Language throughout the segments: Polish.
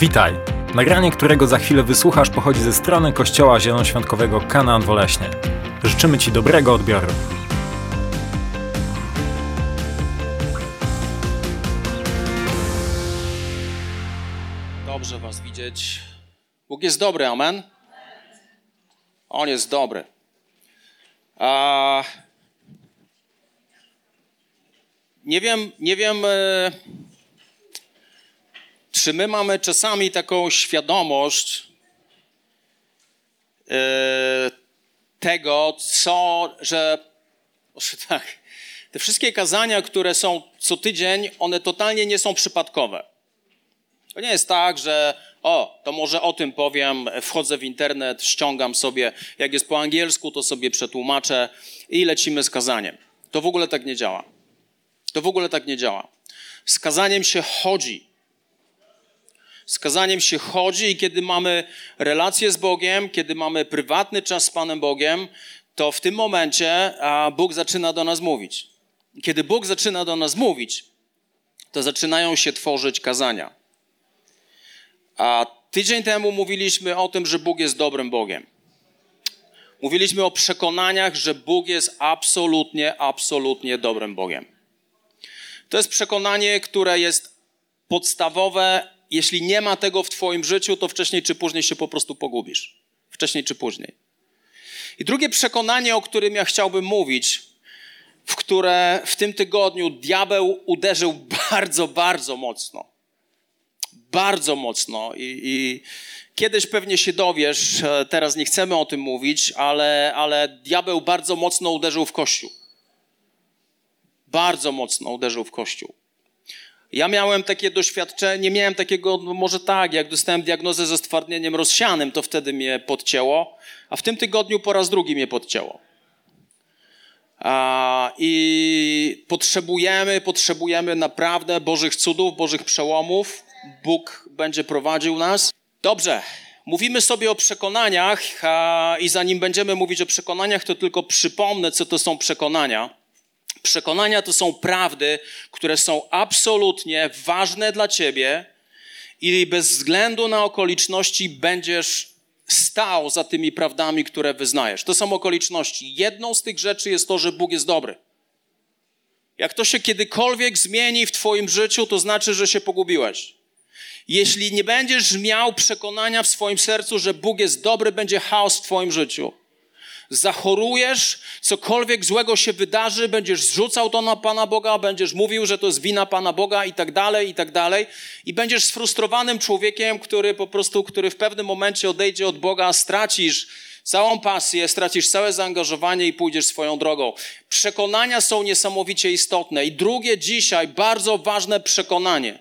Witaj! Nagranie, którego za chwilę wysłuchasz, pochodzi ze strony Kościoła Zielonoświątkowego Kanaan w Oleśnie. Życzymy Ci dobrego odbioru. Dobrze Was widzieć. Bóg jest dobry, amen? On jest dobry. Nie wiem, czy my mamy czasami taką świadomość tego, te wszystkie kazania, które są co tydzień, one totalnie nie są przypadkowe. To nie jest tak, że to może o tym powiem, wchodzę w internet, ściągam sobie, jak jest po angielsku, to sobie przetłumaczę i lecimy z kazaniem. To w ogóle tak nie działa. To w ogóle tak nie działa. Z kazaniem się chodzi. Z kazaniem się chodzi i kiedy mamy relację z Bogiem, kiedy mamy prywatny czas z Panem Bogiem, to w tym momencie Bóg zaczyna do nas mówić. Kiedy Bóg zaczyna do nas mówić, to zaczynają się tworzyć kazania. A tydzień temu mówiliśmy o tym, że Bóg jest dobrym Bogiem. Mówiliśmy o przekonaniach, że Bóg jest absolutnie dobrym Bogiem. To jest przekonanie, które jest podstawowe. Jeśli nie ma tego w twoim życiu, to wcześniej czy później się po prostu pogubisz. Wcześniej czy później. I drugie przekonanie, o którym ja chciałbym mówić, w które w tym tygodniu diabeł uderzył bardzo mocno. Bardzo mocno. I kiedyś pewnie się dowiesz, teraz nie chcemy o tym mówić, ale diabeł bardzo mocno uderzył w Kościół. Bardzo mocno uderzył w Kościół. Ja miałem takie doświadczenie, miałem takiego, może tak, jak dostałem diagnozę ze stwardnieniem rozsianym, to wtedy mnie podcięło, a w tym tygodniu po raz drugi mnie podcięło. I potrzebujemy naprawdę Bożych cudów, Bożych przełomów. Bóg będzie prowadził nas. Dobrze, mówimy sobie o przekonaniach i zanim będziemy mówić o przekonaniach, to tylko przypomnę, co to są przekonania. Przekonania to są prawdy, które są absolutnie ważne dla ciebie i bez względu na okoliczności będziesz stał za tymi prawdami, które wyznajesz. To są okoliczności. Jedną z tych rzeczy jest to, że Bóg jest dobry. Jak to się kiedykolwiek zmieni w twoim życiu, to znaczy, że się pogubiłeś. Jeśli nie będziesz miał przekonania w swoim sercu, że Bóg jest dobry, będzie chaos w twoim życiu. Zachorujesz, cokolwiek złego się wydarzy, będziesz zrzucał to na Pana Boga, będziesz mówił, że to jest wina Pana Boga i tak dalej i będziesz sfrustrowanym człowiekiem, który w pewnym momencie odejdzie od Boga, stracisz całą pasję, stracisz całe zaangażowanie i pójdziesz swoją drogą. Przekonania są niesamowicie istotne i drugie dzisiaj bardzo ważne przekonanie.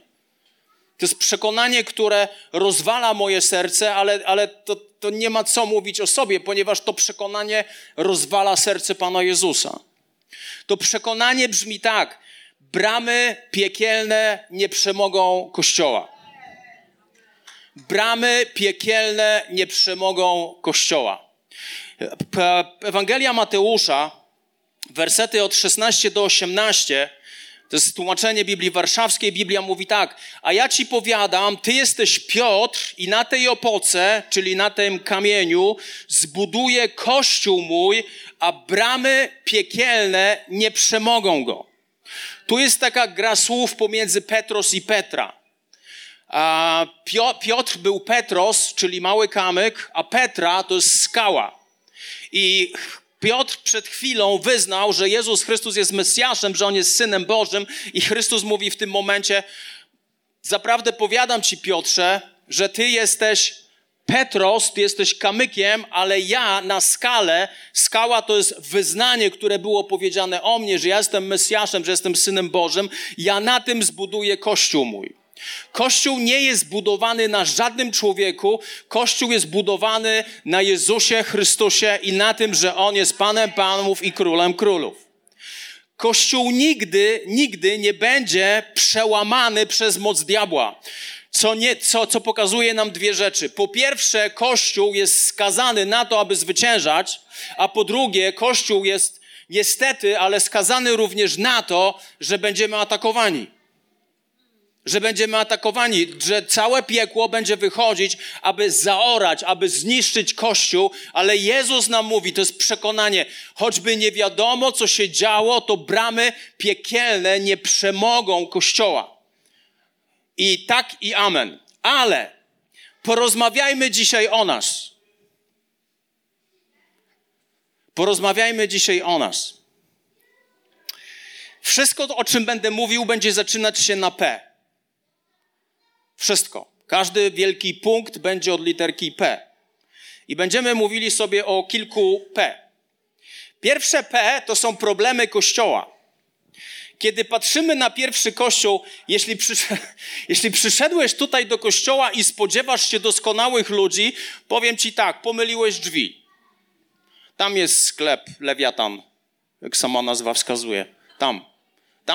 To jest przekonanie, które rozwala moje serce, ale to nie ma co mówić o sobie, ponieważ to przekonanie rozwala serce Pana Jezusa. To przekonanie brzmi tak: bramy piekielne nie przemogą Kościoła. Bramy piekielne nie przemogą Kościoła. Ewangelia Mateusza, wersety od 16 do 18, to jest tłumaczenie Biblii Warszawskiej. Biblia mówi tak: a ja ci powiadam, ty jesteś Piotr i na tej opoce, czyli na tym kamieniu, zbuduję Kościół mój, a bramy piekielne nie przemogą go. Tu jest taka gra słów pomiędzy Petros i Petra. A Piotr był Petros, czyli mały kamyk, a Petra to jest skała. I Piotr przed chwilą wyznał, że Jezus Chrystus jest Mesjaszem, że On jest Synem Bożym i Chrystus mówi w tym momencie: zaprawdę powiadam ci, Piotrze, że ty jesteś Petros, ty jesteś kamykiem, ale ja na skale, skała to jest wyznanie, które było powiedziane o mnie, że ja jestem Mesjaszem, że jestem Synem Bożym, ja na tym zbuduję Kościół mój. Kościół nie jest budowany na żadnym człowieku. Kościół jest budowany na Jezusie Chrystusie i na tym, że On jest Panem Panów i Królem Królów. Kościół nigdy nie będzie przełamany przez moc diabła. Co pokazuje nam dwie rzeczy. Po pierwsze, Kościół jest skazany na to, aby zwyciężać, a po drugie, Kościół jest niestety, ale skazany również na to, że będziemy atakowani. że będziemy atakowani, że całe piekło będzie wychodzić, aby zaorać, aby zniszczyć Kościół, ale Jezus nam mówi, to jest przekonanie, choćby nie wiadomo, co się działo, to bramy piekielne nie przemogą Kościoła. I tak i amen. Ale porozmawiajmy dzisiaj o nas. Porozmawiajmy dzisiaj o nas. Wszystko, o czym będę mówił, będzie zaczynać się na P. Wszystko. Każdy wielki punkt będzie od literki P. I będziemy mówili sobie o kilku P. Pierwsze P to są problemy Kościoła. Kiedy patrzymy na pierwszy Kościół, jeśli przyszedłeś tutaj do Kościoła i spodziewasz się doskonałych ludzi, powiem ci tak, pomyliłeś drzwi. Tam jest sklep Lewiatan, jak sama nazwa wskazuje. Tam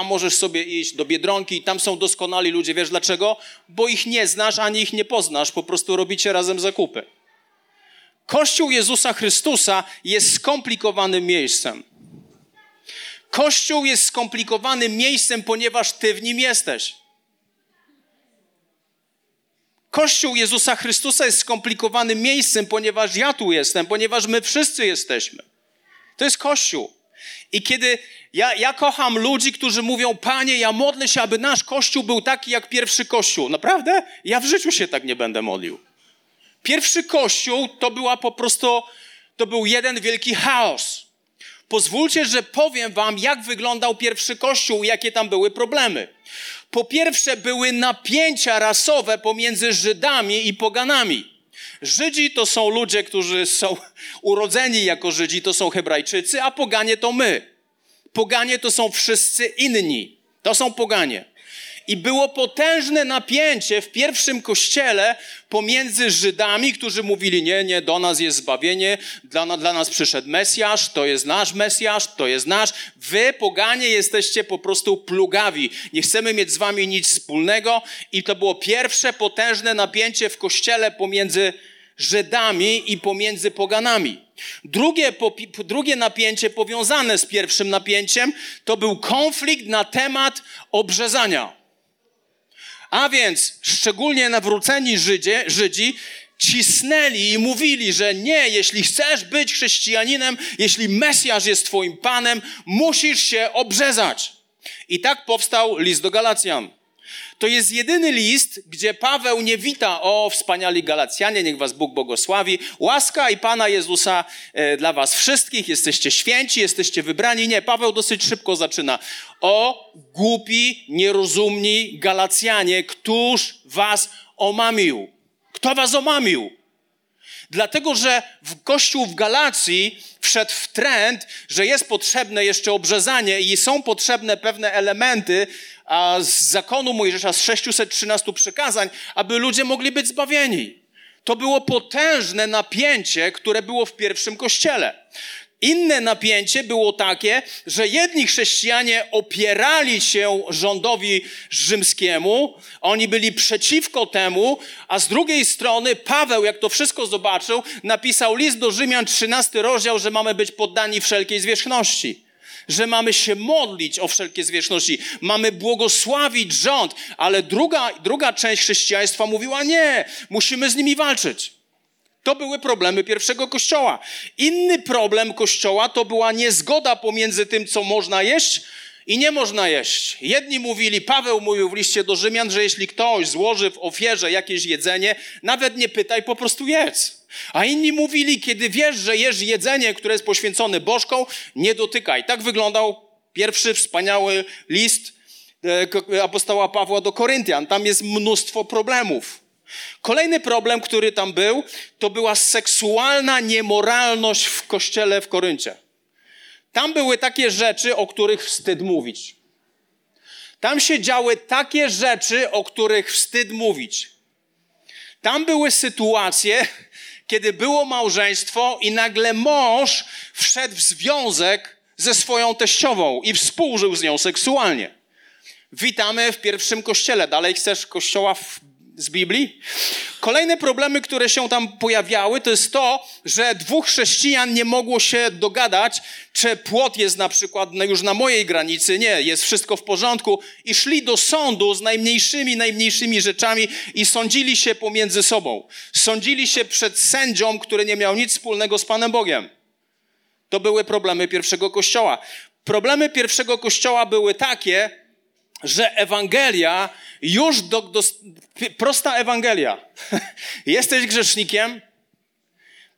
możesz sobie iść do Biedronki i tam są doskonali ludzie. Wiesz dlaczego? Bo ich nie znasz, ani ich nie poznasz. Po prostu robicie razem zakupy. Kościół Jezusa Chrystusa jest skomplikowanym miejscem. Kościół jest skomplikowanym miejscem, ponieważ ty w nim jesteś. Kościół Jezusa Chrystusa jest skomplikowanym miejscem, ponieważ ja tu jestem, ponieważ my wszyscy jesteśmy. To jest Kościół. I kiedy ja kocham ludzi, którzy mówią, Panie, ja modlę się, aby nasz Kościół był taki jak pierwszy Kościół. Naprawdę? Ja w życiu się tak nie będę modlił. Pierwszy Kościół to był jeden wielki chaos. Pozwólcie, że powiem wam, jak wyglądał pierwszy Kościół i jakie tam były problemy. Po pierwsze, były napięcia rasowe pomiędzy Żydami i poganami. Żydzi to są ludzie, którzy są urodzeni jako Żydzi, to są Hebrajczycy, a poganie to my. Poganie to są wszyscy inni. To są poganie. I było potężne napięcie w pierwszym kościele pomiędzy Żydami, którzy mówili, nie, do nas jest zbawienie, dla nas przyszedł Mesjasz, to jest nasz Mesjasz, to jest nasz. Wy, poganie, jesteście po prostu plugawi. Nie chcemy mieć z wami nic wspólnego. I to było pierwsze potężne napięcie w kościele pomiędzy Żydami i pomiędzy poganami. Drugie napięcie powiązane z pierwszym napięciem to był konflikt na temat obrzezania. A więc szczególnie nawróceni Żydzi cisnęli i mówili, że nie, jeśli chcesz być chrześcijaninem, jeśli Mesjasz jest twoim Panem, musisz się obrzezać. I tak powstał list do Galacjan. To jest jedyny list, gdzie Paweł nie wita, o wspaniali Galacjanie, niech was Bóg błogosławi, łaska i Pana Jezusa dla was wszystkich, jesteście święci, jesteście wybrani. Nie, Paweł dosyć szybko zaczyna. O głupi, nierozumni Galacjanie, któż was omamił? Kto was omamił? Dlatego, że Kościół w Galacji wszedł w trend, że jest potrzebne jeszcze obrzezanie i są potrzebne pewne elementy z zakonu Mojżesza, z 613 przykazań, aby ludzie mogli być zbawieni. To było potężne napięcie, które było w pierwszym kościele. Inne napięcie było takie, że jedni chrześcijanie opierali się rządowi rzymskiemu, oni byli przeciwko temu, a z drugiej strony Paweł, jak to wszystko zobaczył, napisał list do Rzymian, 13 rozdział, że mamy być poddani wszelkiej zwierzchności. Że mamy się modlić o wszelkie zwierzchności, mamy błogosławić rząd, ale druga część chrześcijaństwa mówiła nie, musimy z nimi walczyć. To były problemy pierwszego Kościoła. Inny problem Kościoła to była niezgoda pomiędzy tym, co można jeść i nie można jeść. Jedni mówili, Paweł mówił w liście do Rzymian, że jeśli ktoś złoży w ofierze jakieś jedzenie, nawet nie pytaj, po prostu jedz. A inni mówili, kiedy wiesz, że jesz jedzenie, które jest poświęcone bożkom, nie dotykaj. Tak wyglądał pierwszy wspaniały list apostoła Pawła do Koryntian. Tam jest mnóstwo problemów. Kolejny problem, który tam był, to była seksualna niemoralność w kościele w Koryncie. Tam były takie rzeczy, o których wstyd mówić. Tam się działy takie rzeczy, o których wstyd mówić. Tam były sytuacje, kiedy było małżeństwo i nagle mąż wszedł w związek ze swoją teściową i współżył z nią seksualnie. Witamy w pierwszym kościele. Dalej chcesz kościoła w z Biblii. Kolejne problemy, które się tam pojawiały, to jest to, że dwóch chrześcijan nie mogło się dogadać, czy płot jest na przykład już na mojej granicy, nie, jest wszystko w porządku i szli do sądu z najmniejszymi rzeczami i sądzili się pomiędzy sobą. Sądzili się przed sędzią, który nie miał nic wspólnego z Panem Bogiem. To były problemy pierwszego Kościoła. Problemy pierwszego Kościoła były takie, że Ewangelia już prosta Ewangelia. Jesteś grzesznikiem,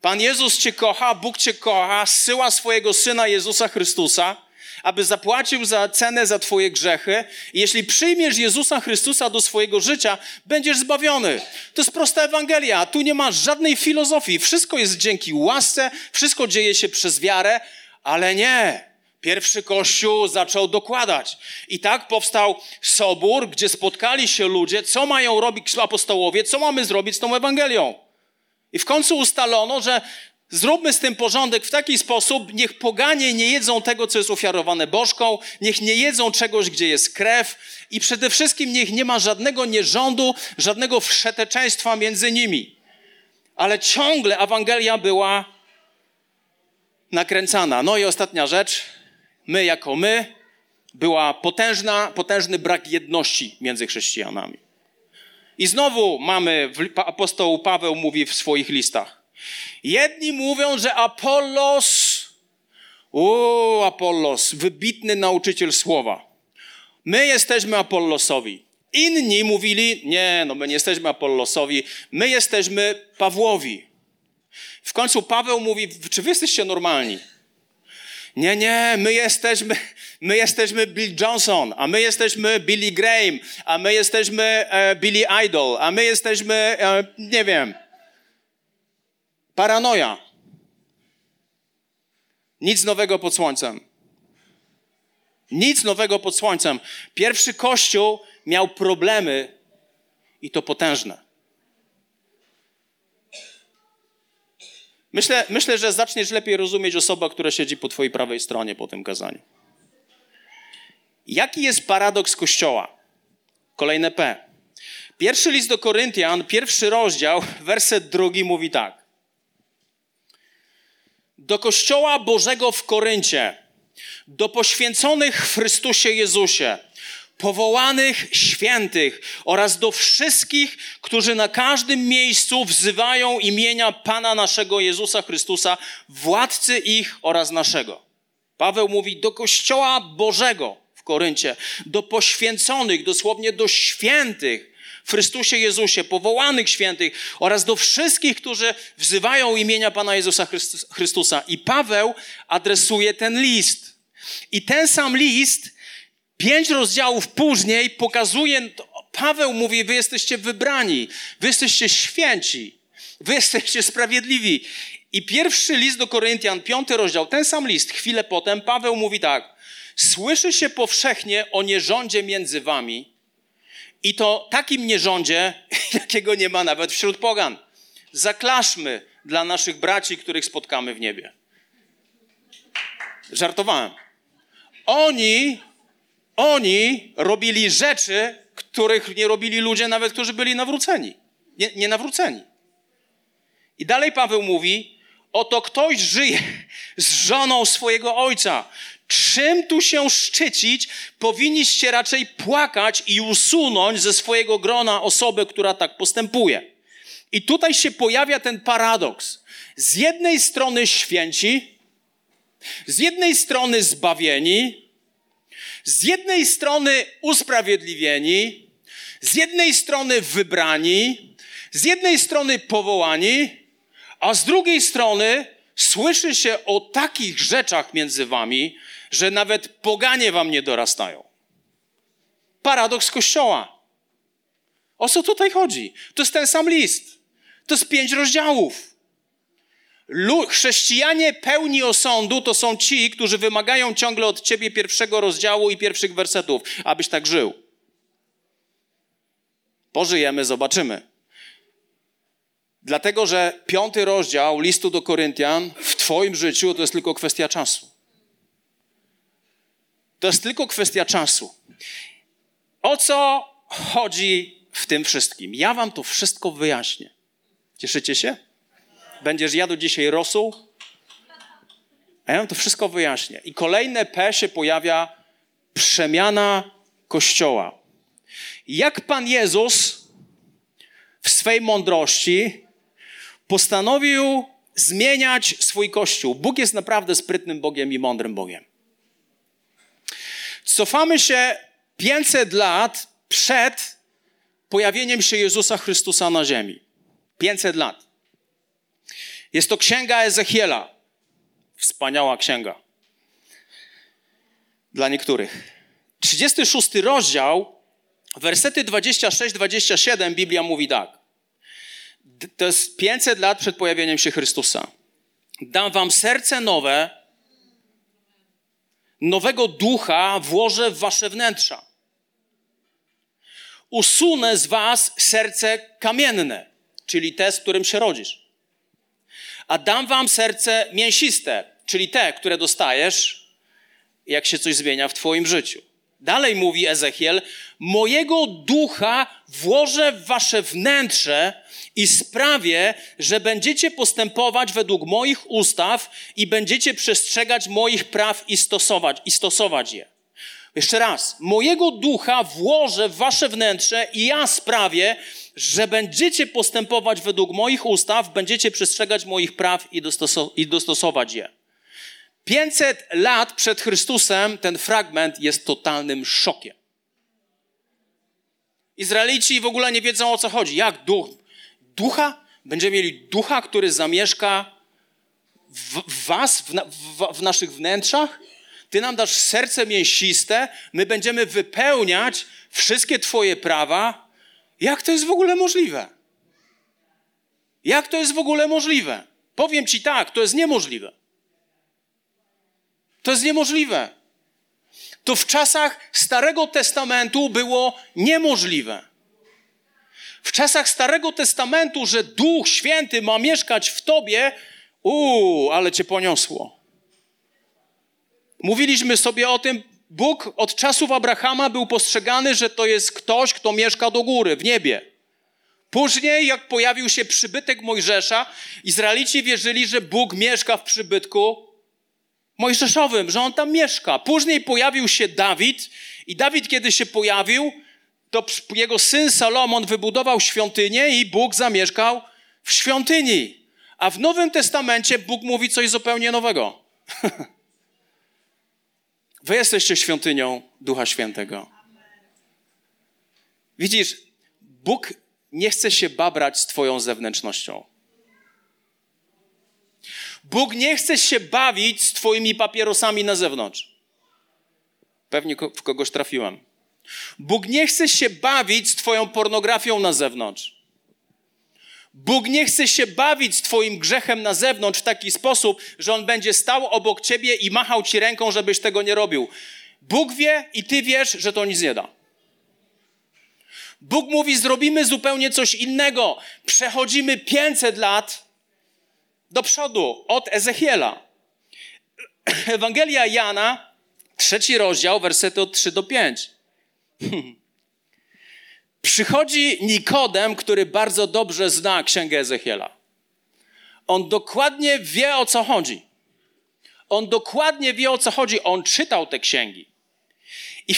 Pan Jezus cię kocha, Bóg cię kocha, zsyła swojego Syna Jezusa Chrystusa, aby zapłacił za cenę za twoje grzechy. I jeśli przyjmiesz Jezusa Chrystusa do swojego życia, będziesz zbawiony. To jest prosta Ewangelia, tu nie ma żadnej filozofii. Wszystko jest dzięki łasce, wszystko dzieje się przez wiarę, ale nie. Pierwszy Kościół zaczął dokładać. I tak powstał sobór, gdzie spotkali się ludzie, co mają robić apostołowie, co mamy zrobić z tą Ewangelią. I w końcu ustalono, że zróbmy z tym porządek w taki sposób, niech poganie nie jedzą tego, co jest ofiarowane bożkom, niech nie jedzą czegoś, gdzie jest krew i przede wszystkim niech nie ma żadnego nierządu, żadnego wszeteczeństwa między nimi. Ale ciągle Ewangelia była nakręcana. No i ostatnia rzecz. My jako my była potężny brak jedności między chrześcijanami. I znowu mamy, apostoł Paweł mówi w swoich listach. Jedni mówią, że Apollos, wybitny nauczyciel słowa. My jesteśmy Apollosowi. Inni mówili, nie, no my nie jesteśmy Apollosowi, my jesteśmy Pawłowi. W końcu Paweł mówi, czy wy jesteście normalni? Nie, my jesteśmy Bill Johnson, a my jesteśmy Billy Graham, a my jesteśmy Billy Idol, a my jesteśmy, nie wiem, paranoja. Nic nowego pod słońcem. Nic nowego pod słońcem. Pierwszy Kościół miał problemy i to potężne. Myślę, że zaczniesz lepiej rozumieć osobę, która siedzi po twojej prawej stronie po tym kazaniu. Jaki jest paradoks Kościoła? Kolejne P. Pierwszy list do Koryntian, 1 rozdział, werset 2 mówi tak. Do Kościoła Bożego w Koryncie, do poświęconych w Chrystusie Jezusie, powołanych świętych oraz do wszystkich, którzy na każdym miejscu wzywają imienia Pana naszego Jezusa Chrystusa, władcy ich oraz naszego. Paweł mówi do Kościoła Bożego w Koryncie, do poświęconych, dosłownie do świętych w Chrystusie Jezusie, powołanych świętych oraz do wszystkich, którzy wzywają imienia Pana Jezusa Chrystusa. I Paweł adresuje ten list. I ten sam list 5 rozdziałów później pokazuje, Paweł mówi, wy jesteście wybrani, wy jesteście święci, wy jesteście sprawiedliwi. I 1 list do Koryntian, 5 rozdział, ten sam list, chwilę potem Paweł mówi tak. Słyszy się powszechnie o nierządzie między wami i to takim nierządzie, jakiego nie ma nawet wśród pogan. Zaklaszmy dla naszych braci, których spotkamy w niebie. Żartowałem. Oni robili rzeczy, których nie robili ludzie nawet, którzy byli nawróceni. Nie nawróceni. I dalej Paweł mówi, oto ktoś żyje z żoną swojego ojca. Czym tu się szczycić? Powinniście raczej płakać i usunąć ze swojego grona osobę, która tak postępuje. I tutaj się pojawia ten paradoks. Z jednej strony święci, z jednej strony zbawieni, z jednej strony usprawiedliwieni, z jednej strony wybrani, z jednej strony powołani, a z drugiej strony słyszy się o takich rzeczach między wami, że nawet poganie wam nie dorastają. Paradoks Kościoła. O co tutaj chodzi? To jest ten sam list. To jest 5 rozdziałów. Chrześcijanie pełni osądu to są ci, którzy wymagają ciągle od ciebie 1 rozdziału i 1 wersetów, abyś tak żył. Pożyjemy, zobaczymy. Dlatego, że 5 rozdział listu do Koryntian w twoim życiu to jest tylko kwestia czasu. To jest tylko kwestia czasu. O co chodzi w tym wszystkim. Ja wam to wszystko wyjaśnię. Cieszycie się? Będziesz jadł dzisiaj rosół? A ja wam to wszystko wyjaśnię. I kolejne P się pojawia: przemiana Kościoła. Jak Pan Jezus w swej mądrości postanowił zmieniać swój Kościół. Bóg jest naprawdę sprytnym Bogiem i mądrym Bogiem. Cofamy się 500 lat przed pojawieniem się Jezusa Chrystusa na ziemi. 500 lat. Jest to księga Ezechiela. Wspaniała księga. Dla niektórych. 36 rozdział, wersety 26-27, Biblia mówi tak. To jest 500 lat przed pojawieniem się Chrystusa. Dam wam serce nowe, nowego ducha włożę w wasze wnętrza. Usunę z was serce kamienne, czyli te, z którym się rodzisz. A dam wam serce mięsiste, czyli te, które dostajesz, jak się coś zmienia w twoim życiu. Dalej mówi Ezechiel: mojego ducha włożę w wasze wnętrze i sprawię, że będziecie postępować według moich ustaw i będziecie przestrzegać moich praw i stosować je. Jeszcze raz. Mojego ducha włożę w wasze wnętrze i ja sprawię, że będziecie postępować według moich ustaw, będziecie przestrzegać moich praw i dostosować je. 500 lat przed Chrystusem ten fragment jest totalnym szokiem. Izraelici w ogóle nie wiedzą, o co chodzi. Jak duch? Ducha? Będziemy mieli ducha, który zamieszka w was, w naszych wnętrzach? Ty nam dasz serce mięsiste, my będziemy wypełniać wszystkie twoje prawa. Jak to jest w ogóle możliwe? Jak to jest w ogóle możliwe? Powiem ci tak, to jest niemożliwe. To jest niemożliwe. To w czasach Starego Testamentu było niemożliwe. W czasach Starego Testamentu, że Duch Święty ma mieszkać w tobie, ale cię poniosło. Mówiliśmy sobie o tym, Bóg od czasów Abrahama był postrzegany, że to jest ktoś, kto mieszka do góry, w niebie. Później, jak pojawił się przybytek Mojżesza, Izraelici wierzyli, że Bóg mieszka w przybytku Mojżeszowym, że on tam mieszka. Później pojawił się Dawid i Dawid, kiedy się pojawił, to jego syn Salomon wybudował świątynię i Bóg zamieszkał w świątyni. A w Nowym Testamencie Bóg mówi coś zupełnie nowego. Wy jesteście świątynią Ducha Świętego. Widzisz, Bóg nie chce się babrać z twoją zewnętrznością. Bóg nie chce się bawić z twoimi papierosami na zewnątrz. Pewnie w kogoś trafiłem. Bóg nie chce się bawić z twoją pornografią na zewnątrz. Bóg nie chce się bawić z twoim grzechem na zewnątrz w taki sposób, że on będzie stał obok ciebie i machał ci ręką, żebyś tego nie robił. Bóg wie i ty wiesz, że to nic nie da. Bóg mówi, zrobimy zupełnie coś innego. Przechodzimy 500 lat do przodu, od Ezechiela. Ewangelia Jana, 3 rozdział, wersety od 3-5. Przychodzi Nikodem, który bardzo dobrze zna księgę Ezechiela. On dokładnie wie, o co chodzi. On dokładnie wie, o co chodzi. On czytał te księgi. I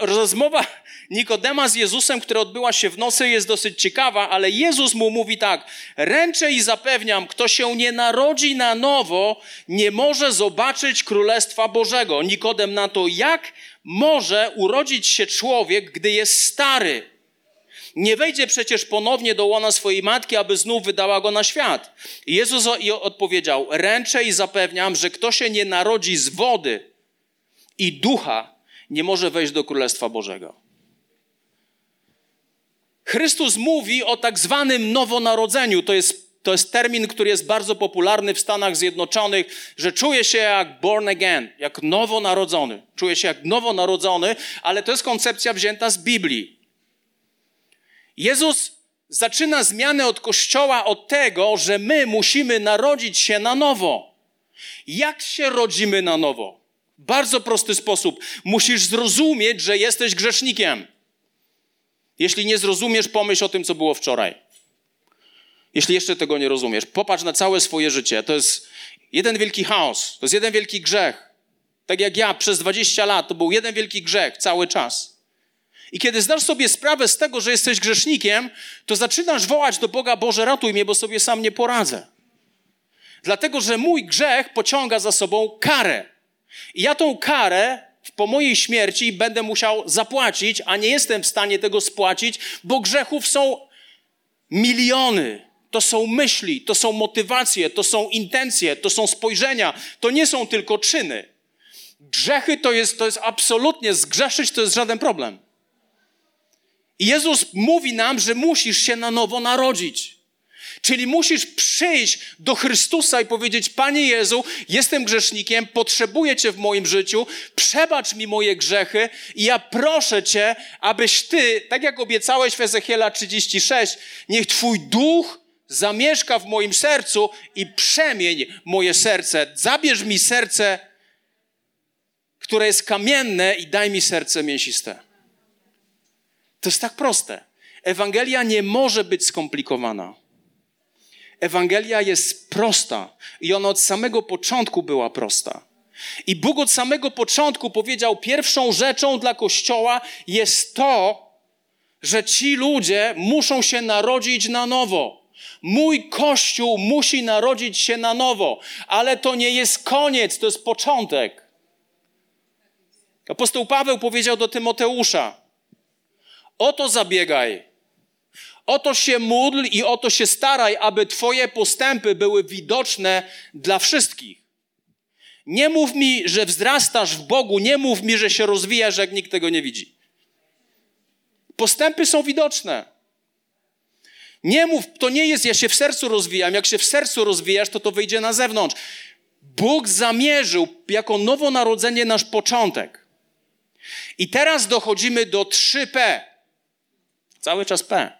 rozmowa Nikodema z Jezusem, która odbyła się w nocy, jest dosyć ciekawa, ale Jezus mu mówi tak: ręczę i zapewniam, kto się nie narodzi na nowo, nie może zobaczyć Królestwa Bożego. Nikodem na to: jak może urodzić się człowiek, gdy jest stary? Nie wejdzie przecież ponownie do łona swojej matki, aby znów wydała go na świat. Jezus odpowiedział: ręczę i zapewniam, że kto się nie narodzi z wody i ducha, nie może wejść do Królestwa Bożego. Chrystus mówi o tak zwanym nowonarodzeniu. To jest termin, który jest bardzo popularny w Stanach Zjednoczonych, że czuje się jak born again, jak nowonarodzony. Czuje się jak nowonarodzony, ale to jest koncepcja wzięta z Biblii. Jezus zaczyna zmianę od Kościoła od tego, że my musimy narodzić się na nowo. Jak się rodzimy na nowo? Bardzo prosty sposób. Musisz zrozumieć, że jesteś grzesznikiem. Jeśli nie zrozumiesz, pomyśl o tym, co było wczoraj. Jeśli jeszcze tego nie rozumiesz, popatrz na całe swoje życie. To jest jeden wielki chaos, to jest jeden wielki grzech. Tak jak ja przez 20 lat, to był jeden wielki grzech cały czas. I kiedy zdasz sobie sprawę z tego, że jesteś grzesznikiem, to zaczynasz wołać do Boga: Boże, ratuj mnie, bo sobie sam nie poradzę. Dlatego, że mój grzech pociąga za sobą karę. I ja tą karę po mojej śmierci będę musiał zapłacić, a nie jestem w stanie tego spłacić, bo grzechów są miliony. To są myśli, to są motywacje, to są intencje, to są spojrzenia, to nie są tylko czyny. Grzechy to jest absolutnie, zgrzeszyć to jest żaden problem. I Jezus mówi nam, że musisz się na nowo narodzić. Czyli musisz przyjść do Chrystusa i powiedzieć: Panie Jezu, jestem grzesznikiem, potrzebuję Cię w moim życiu, przebacz mi moje grzechy i ja proszę Cię, abyś Ty, tak jak obiecałeś w Ezechiela 36, niech Twój duch zamieszka w moim sercu i przemień moje serce. Zabierz mi serce, które jest kamienne, i daj mi serce mięsiste. To jest tak proste. Ewangelia nie może być skomplikowana. Ewangelia jest prosta i ona od samego początku była prosta. I Bóg od samego początku powiedział: pierwszą rzeczą dla Kościoła jest to, że ci ludzie muszą się narodzić na nowo. Mój Kościół musi narodzić się na nowo, ale to nie jest koniec, to jest początek. Apostoł Paweł powiedział do Tymoteusza: o to zabiegaj, o to się módl i o to się staraj, aby twoje postępy były widoczne dla wszystkich. Nie mów mi, że wzrastasz w Bogu, nie mów mi, że się rozwijasz, jak nikt tego nie widzi. Postępy są widoczne. Nie mów, to nie jest: ja się w sercu rozwijam. Jak się w sercu rozwijasz, to wyjdzie na zewnątrz. Bóg zamierzył jako nowonarodzenie nasz początek. I teraz dochodzimy do 3P. Cały czas P.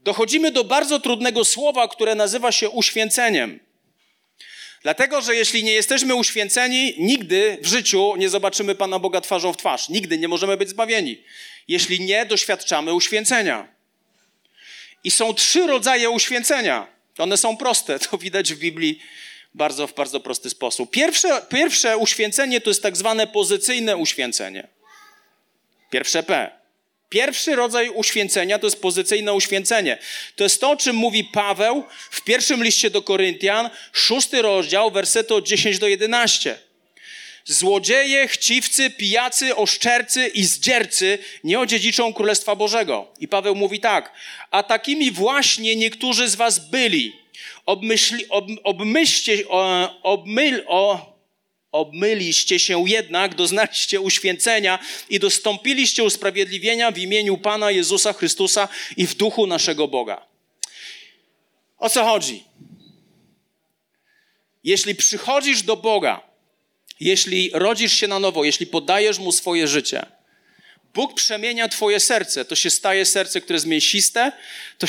Dochodzimy do bardzo trudnego słowa, które nazywa się uświęceniem. Dlatego, że jeśli nie jesteśmy uświęceni, nigdy w życiu nie zobaczymy Pana Boga twarzą w twarz. Nigdy nie możemy być zbawieni, jeśli nie doświadczamy uświęcenia. I są 3 rodzaje uświęcenia. One są proste, to widać w Biblii w bardzo prosty sposób. Pierwsze uświęcenie to jest tak zwane pozycyjne uświęcenie. Pierwsze P. Pierwszy rodzaj uświęcenia to jest pozycyjne uświęcenie. To jest to, o czym mówi Paweł w pierwszym liście do Koryntian, 6 rozdział, wersety od 10 do 11. Złodzieje, chciwcy, pijacy, oszczercy i zdziercy nie odziedziczą Królestwa Bożego. I Paweł mówi tak: a takimi właśnie niektórzy z was byli. Obmyliście się jednak, doznaliście uświęcenia i dostąpiliście usprawiedliwienia w imieniu Pana Jezusa Chrystusa i w duchu naszego Boga. O co chodzi? Jeśli przychodzisz do Boga, jeśli rodzisz się na nowo, jeśli podajesz Mu swoje życie, Bóg przemienia twoje serce. To się staje serce, które jest mięsiste, to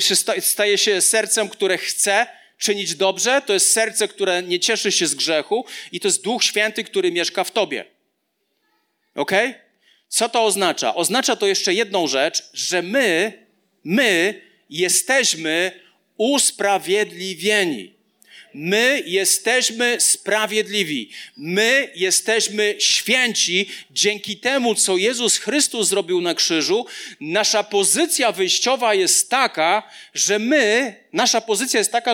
się staje sercem, które chce czynić dobrze, to jest serce, które nie cieszy się z grzechu i to jest Duch Święty, który mieszka w tobie. Okej? Co to oznacza? Oznacza to jeszcze jedną rzecz, że my jesteśmy usprawiedliwieni. My jesteśmy sprawiedliwi. My jesteśmy święci dzięki temu, co Jezus Chrystus zrobił na krzyżu. Nasza pozycja jest taka,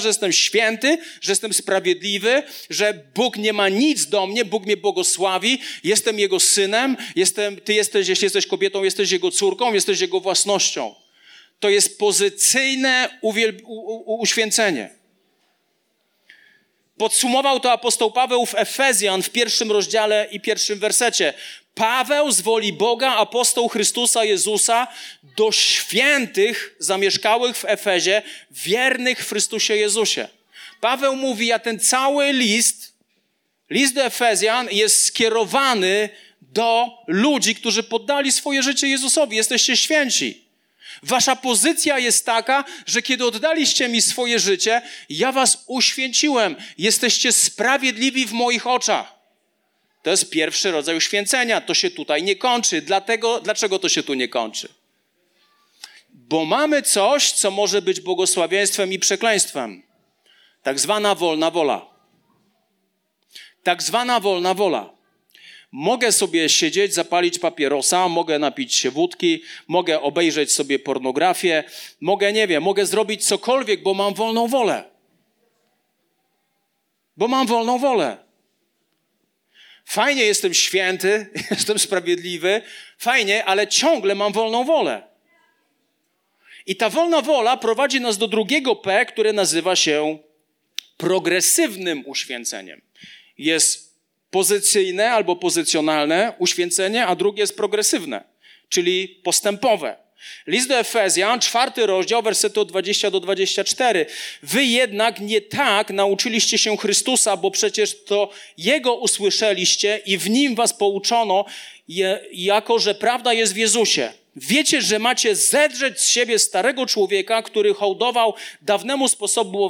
że jestem święty, że jestem sprawiedliwy, że Bóg nie ma nic do mnie, Bóg mnie błogosławi, jestem Jego synem, Ty jesteś, jeśli jesteś kobietą, jesteś Jego córką, jesteś Jego własnością. To jest pozycyjne uświęcenie. Podsumował to apostoł Paweł w Efezjan w 1 rozdziale i 1 wersecie. Paweł z woli Boga, apostoł Chrystusa Jezusa, do świętych zamieszkałych w Efezie, wiernych w Chrystusie Jezusie. Paweł mówi, a ten cały list do Efezjan jest skierowany do ludzi, którzy poddali swoje życie Jezusowi. Jesteście święci. Wasza pozycja jest taka, że kiedy oddaliście mi swoje życie, ja was uświęciłem. Jesteście sprawiedliwi w moich oczach. To jest pierwszy rodzaj uświęcenia. To się tutaj nie kończy. Dlaczego to się tu nie kończy? Bo mamy coś, co może być błogosławieństwem i przekleństwem. Tak zwana wolna wola. Tak zwana wolna wola. Mogę sobie siedzieć, zapalić papierosa, mogę napić się wódki, mogę obejrzeć sobie pornografię, mogę, nie wiem, mogę zrobić cokolwiek, bo mam wolną wolę. Bo mam wolną wolę. Fajnie, jestem święty, jestem sprawiedliwy, fajnie, ale ciągle mam wolną wolę. I ta wolna wola prowadzi nas do drugiego P, które nazywa się progresywnym uświęceniem. Jest pozycyjne albo pozycjonalne uświęcenie, a drugie jest progresywne, czyli postępowe. List do Efezjan, 4 rozdział, wersety od 20 do 24. Wy jednak nie tak nauczyliście się Chrystusa, bo przecież to Jego usłyszeliście i w Nim was pouczono, jako że prawda jest w Jezusie. Wiecie, że macie zedrzeć z siebie starego człowieka, który hołdował dawnemu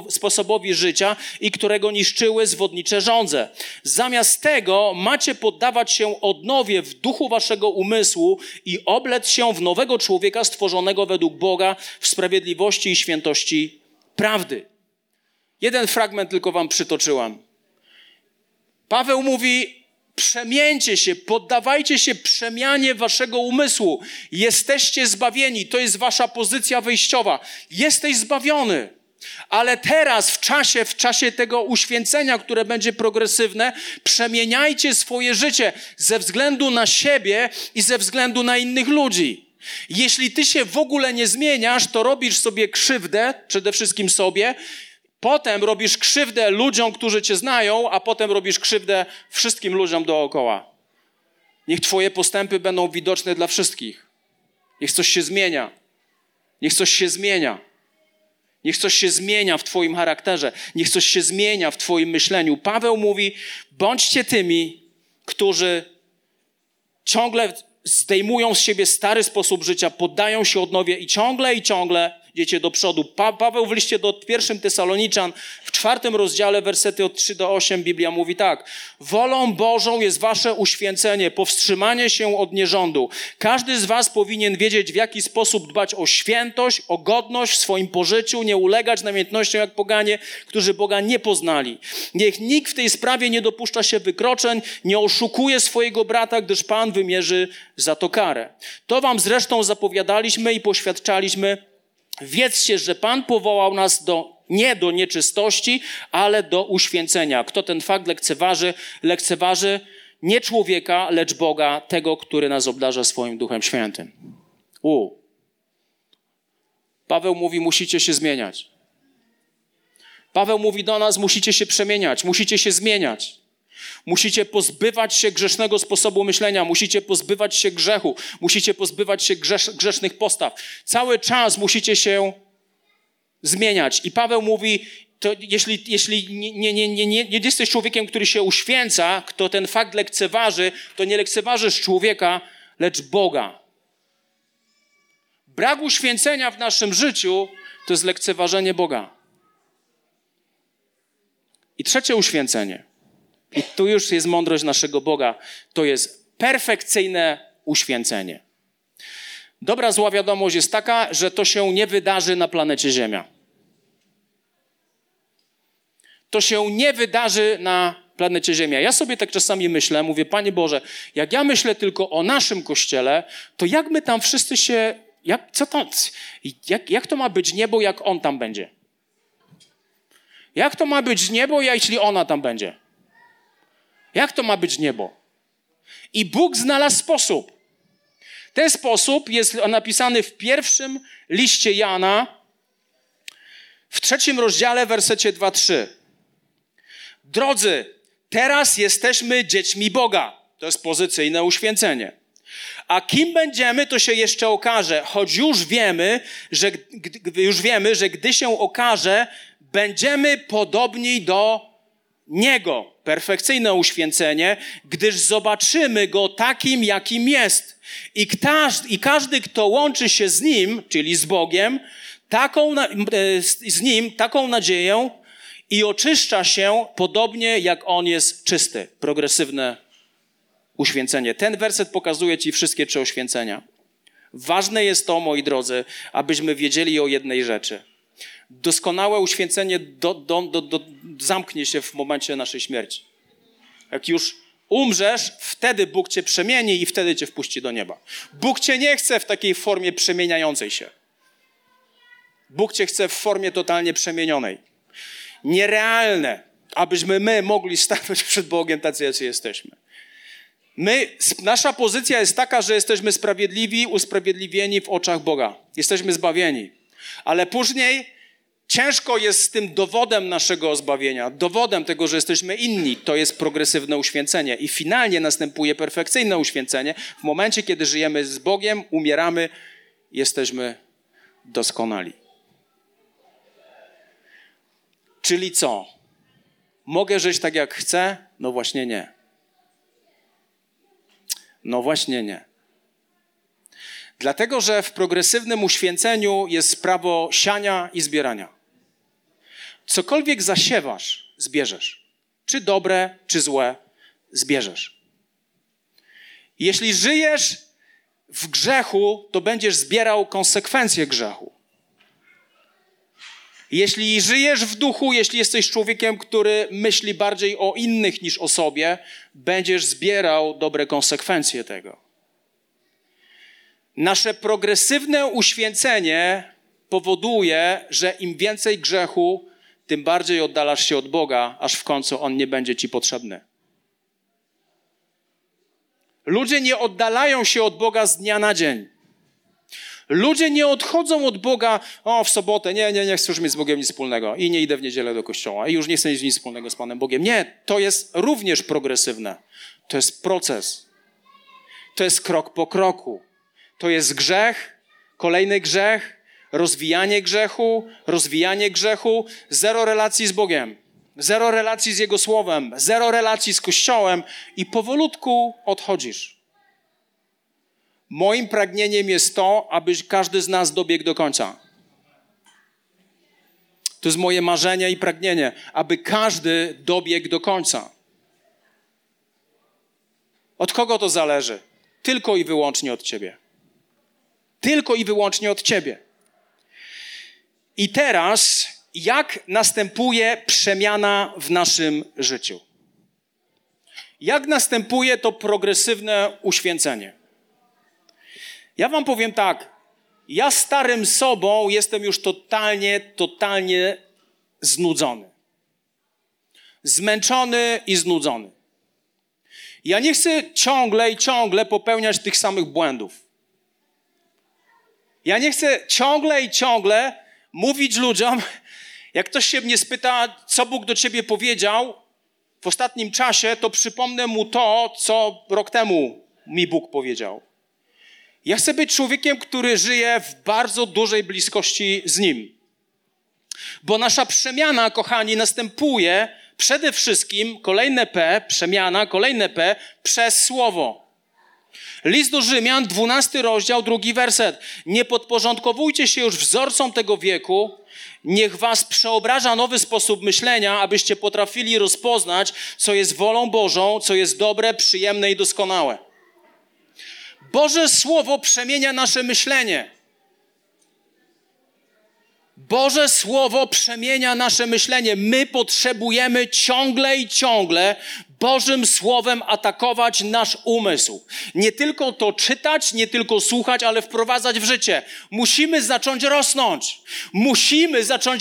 sposobowi życia i którego niszczyły zwodnicze żądze. Zamiast tego macie poddawać się odnowie w duchu waszego umysłu i oblec się w nowego człowieka stworzonego według Boga w sprawiedliwości i świętości prawdy. Jeden fragment tylko wam przytoczyłam. Paweł mówi: przemieńcie się, poddawajcie się przemianie waszego umysłu. Jesteście zbawieni, to jest wasza pozycja wyjściowa. Jesteś zbawiony, ale teraz w czasie tego uświęcenia, które będzie progresywne, przemieniajcie swoje życie ze względu na siebie i ze względu na innych ludzi. Jeśli ty się w ogóle nie zmieniasz, to robisz sobie krzywdę, przede wszystkim sobie. Potem robisz krzywdę ludziom, którzy cię znają, a potem robisz krzywdę wszystkim ludziom dookoła. Niech twoje postępy będą widoczne dla wszystkich. Niech coś się zmienia. Niech coś się zmienia. Niech coś się zmienia w twoim charakterze. Niech coś się zmienia w twoim myśleniu. Paweł mówi: bądźcie tymi, którzy ciągle zdejmują z siebie stary sposób życia, poddają się odnowie i ciągle idziecie do przodu. Paweł w liście do 1 Tesaloniczan w 4 rozdziale, wersety od 3 do 8, Biblia mówi tak. Wolą Bożą jest wasze uświęcenie, powstrzymanie się od nierządu. Każdy z was powinien wiedzieć, w jaki sposób dbać o świętość, o godność w swoim pożyciu, nie ulegać namiętnościom jak poganie, którzy Boga nie poznali. Niech nikt w tej sprawie nie dopuszcza się wykroczeń, nie oszukuje swojego brata, gdyż Pan wymierzy za to karę. To wam zresztą zapowiadaliśmy i poświadczaliśmy. Wiedzcie, że Pan powołał nas nie do nieczystości, ale do uświęcenia. Kto ten fakt lekceważy nie człowieka, lecz Boga, tego, który nas obdarza swoim Duchem Świętym. Paweł mówi: musicie się zmieniać. Paweł mówi do nas: musicie się przemieniać, musicie się zmieniać. Musicie pozbywać się grzesznego sposobu myślenia, musicie pozbywać się grzechu, musicie pozbywać się grzesznych postaw. Cały czas musicie się zmieniać. I Paweł mówi, to jeśli nie jesteś człowiekiem, który się uświęca, kto ten fakt lekceważy, to nie lekceważysz człowieka, lecz Boga. Brak uświęcenia w naszym życiu to jest lekceważenie Boga. I trzecie uświęcenie. I tu już jest mądrość naszego Boga. To jest perfekcyjne uświęcenie. Dobra, zła wiadomość jest taka, że to się nie wydarzy na planecie Ziemia. To się nie wydarzy na planecie Ziemia. Ja sobie tak czasami myślę, mówię: Panie Boże, jak ja myślę tylko o naszym Kościele, to jak my tam wszyscy się... Jak to ma być niebo, jak on tam będzie? Jak to ma być niebo, jeśli ona tam będzie? Jak to ma być niebo? I Bóg znalazł sposób. Ten sposób jest napisany w 1 liście Jana, w 3 rozdziale, wersecie 2-3. Drodzy, teraz jesteśmy dziećmi Boga. To jest pozycyjne uświęcenie. A kim będziemy, to się jeszcze okaże, choć już wiemy, że gdy się okaże, będziemy podobni do Niego, perfekcyjne uświęcenie, gdyż zobaczymy Go takim, jakim jest. I każdy, kto łączy się z Nim, czyli z Bogiem, taką nadzieję i oczyszcza się podobnie, jak On jest czysty. Progresywne uświęcenie. Ten werset pokazuje ci wszystkie trzy oświęcenia. Ważne jest to, moi drodzy, abyśmy wiedzieli o jednej rzeczy. Doskonałe uświęcenie zamknie się w momencie naszej śmierci. Jak już umrzesz, wtedy Bóg cię przemieni i wtedy cię wpuści do nieba. Bóg cię nie chce w takiej formie przemieniającej się. Bóg cię chce w formie totalnie przemienionej. Nierealne, abyśmy my mogli stanąć przed Bogiem tacy, jacy jesteśmy. Nasza pozycja jest taka, że jesteśmy sprawiedliwi, usprawiedliwieni w oczach Boga. Jesteśmy zbawieni. Ale później ciężko jest z tym dowodem naszego zbawienia, dowodem tego, że jesteśmy inni. To jest progresywne uświęcenie. I finalnie następuje perfekcyjne uświęcenie. W momencie, kiedy żyjemy z Bogiem, umieramy, jesteśmy doskonali. Czyli co? Mogę żyć tak, jak chcę? No właśnie nie. No właśnie nie. Dlatego, że w progresywnym uświęceniu jest prawo siania i zbierania. Cokolwiek zasiewasz, zbierzesz. Czy dobre, czy złe, zbierzesz. Jeśli żyjesz w grzechu, to będziesz zbierał konsekwencje grzechu. Jeśli żyjesz w duchu, jeśli jesteś człowiekiem, który myśli bardziej o innych niż o sobie, będziesz zbierał dobre konsekwencje tego. Nasze progresywne uświęcenie powoduje, że im więcej grzechu, tym bardziej oddalasz się od Boga, aż w końcu On nie będzie ci potrzebny. Ludzie nie oddalają się od Boga z dnia na dzień. Ludzie nie odchodzą od Boga, w sobotę, nie chcę już mieć z Bogiem nic wspólnego i nie idę w niedzielę do kościoła i już nie chcę mieć nic wspólnego z Panem Bogiem. Nie, to jest również progresywne. To jest proces. To jest krok po kroku. To jest grzech, kolejny grzech, rozwijanie grzechu, zero relacji z Bogiem, zero relacji z Jego Słowem, zero relacji z Kościołem i powolutku odchodzisz. Moim pragnieniem jest to, aby każdy z nas dobiegł do końca. To jest moje marzenie i pragnienie, aby każdy dobiegł do końca. Od kogo to zależy? Tylko i wyłącznie od ciebie. Tylko i wyłącznie od ciebie. I teraz, jak następuje przemiana w naszym życiu? Jak następuje to progresywne uświęcenie? Ja wam powiem tak, ja starym sobą jestem już totalnie znudzony. Zmęczony i znudzony. Ja nie chcę ciągle popełniać tych samych błędów. Ja nie chcę ciągle mówić ludziom, jak ktoś się mnie spyta, co Bóg do ciebie powiedział w ostatnim czasie, to przypomnę mu to, co rok temu mi Bóg powiedział. Ja chcę być człowiekiem, który żyje w bardzo dużej bliskości z Nim. Bo nasza przemiana, kochani, następuje przede wszystkim, przemiana, przez Słowo. List do Rzymian, 12 rozdział, 2 werset. Nie podporządkowujcie się już wzorcom tego wieku, niech was przeobraża nowy sposób myślenia, abyście potrafili rozpoznać, co jest wolą Bożą, co jest dobre, przyjemne i doskonałe. Boże Słowo przemienia nasze myślenie. Boże Słowo przemienia nasze myślenie. My potrzebujemy ciągle Bożym Słowem atakować nasz umysł. Nie tylko to czytać, nie tylko słuchać, ale wprowadzać w życie. Musimy zacząć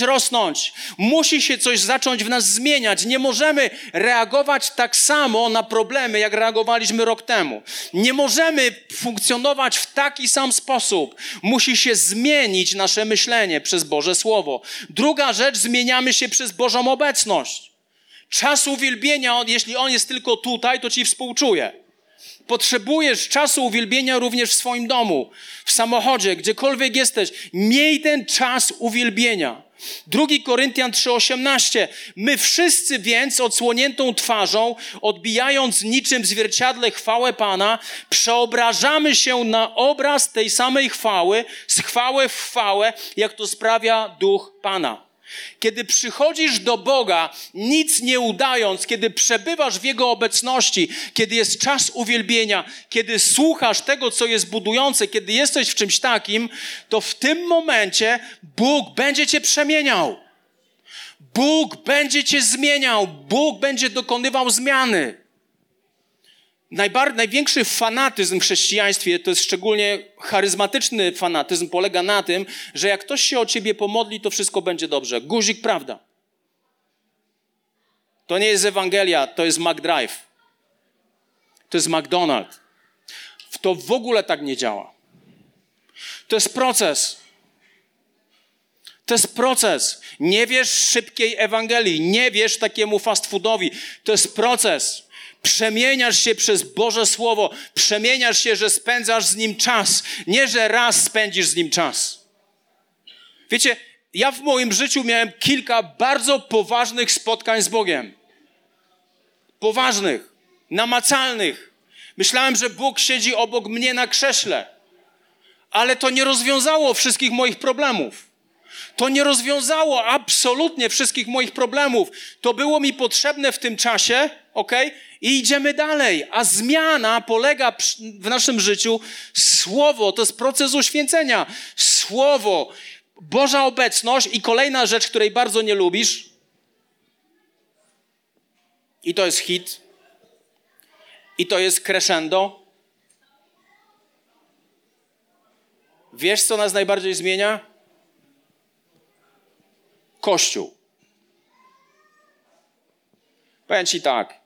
rosnąć. Musi się coś zacząć w nas zmieniać. Nie możemy reagować tak samo na problemy, jak reagowaliśmy rok temu. Nie możemy funkcjonować w taki sam sposób. Musi się zmienić nasze myślenie przez Boże Słowo. Druga rzecz, zmieniamy się przez Bożą obecność. Czas uwielbienia, jeśli on jest tylko tutaj, to ci współczuję. Potrzebujesz czasu uwielbienia również w swoim domu, w samochodzie, gdziekolwiek jesteś. Miej ten czas uwielbienia. 2 Koryntian 3,18. My wszyscy więc odsłoniętą twarzą, odbijając niczym w zwierciadle chwałę Pana, przeobrażamy się na obraz tej samej chwały, z chwały w chwałę, jak to sprawia Duch Pana. Kiedy przychodzisz do Boga, nic nie udając, kiedy przebywasz w Jego obecności, kiedy jest czas uwielbienia, kiedy słuchasz tego, co jest budujące, kiedy jesteś w czymś takim, to w tym momencie Bóg będzie cię przemieniał. Bóg będzie cię zmieniał. Bóg będzie dokonywał zmiany. Największy fanatyzm w chrześcijaństwie, to jest szczególnie charyzmatyczny fanatyzm, polega na tym, że jak ktoś się o ciebie pomodli, to wszystko będzie dobrze. Guzik, prawda. To nie jest Ewangelia, to jest McDrive. To jest McDonald's. To w ogóle tak nie działa. To jest proces. To jest proces. Nie wierz szybkiej Ewangelii. Nie wierz takiemu fast foodowi. To jest proces. Przemieniasz się przez Boże Słowo. Przemieniasz się, że spędzasz z Nim czas. Nie, że raz spędzisz z Nim czas. Wiecie, ja w moim życiu miałem kilka bardzo poważnych spotkań z Bogiem. Poważnych, namacalnych. Myślałem, że Bóg siedzi obok mnie na krześle. Ale to nie rozwiązało wszystkich moich problemów. To nie rozwiązało absolutnie wszystkich moich problemów. To było mi potrzebne w tym czasie, okej? I idziemy dalej. A zmiana polega w naszym życiu. Słowo, to jest proces uświęcenia. Słowo, Boża obecność i kolejna rzecz, której bardzo nie lubisz. I to jest hit. I to jest crescendo. Wiesz, co nas najbardziej zmienia? Kościół. Powiem ci tak.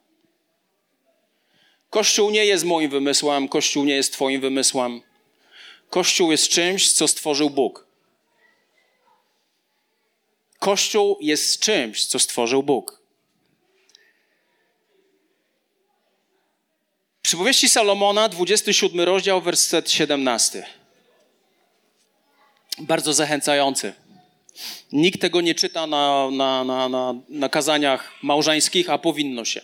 Kościół nie jest moim wymysłem, Kościół nie jest twoim wymysłem. Kościół jest czymś, co stworzył Bóg. Kościół jest czymś, co stworzył Bóg. Przypowieści Salomona, 27 rozdział, werset 17. Bardzo zachęcający. Nikt tego nie czyta na kazaniach małżeńskich, a powinno się.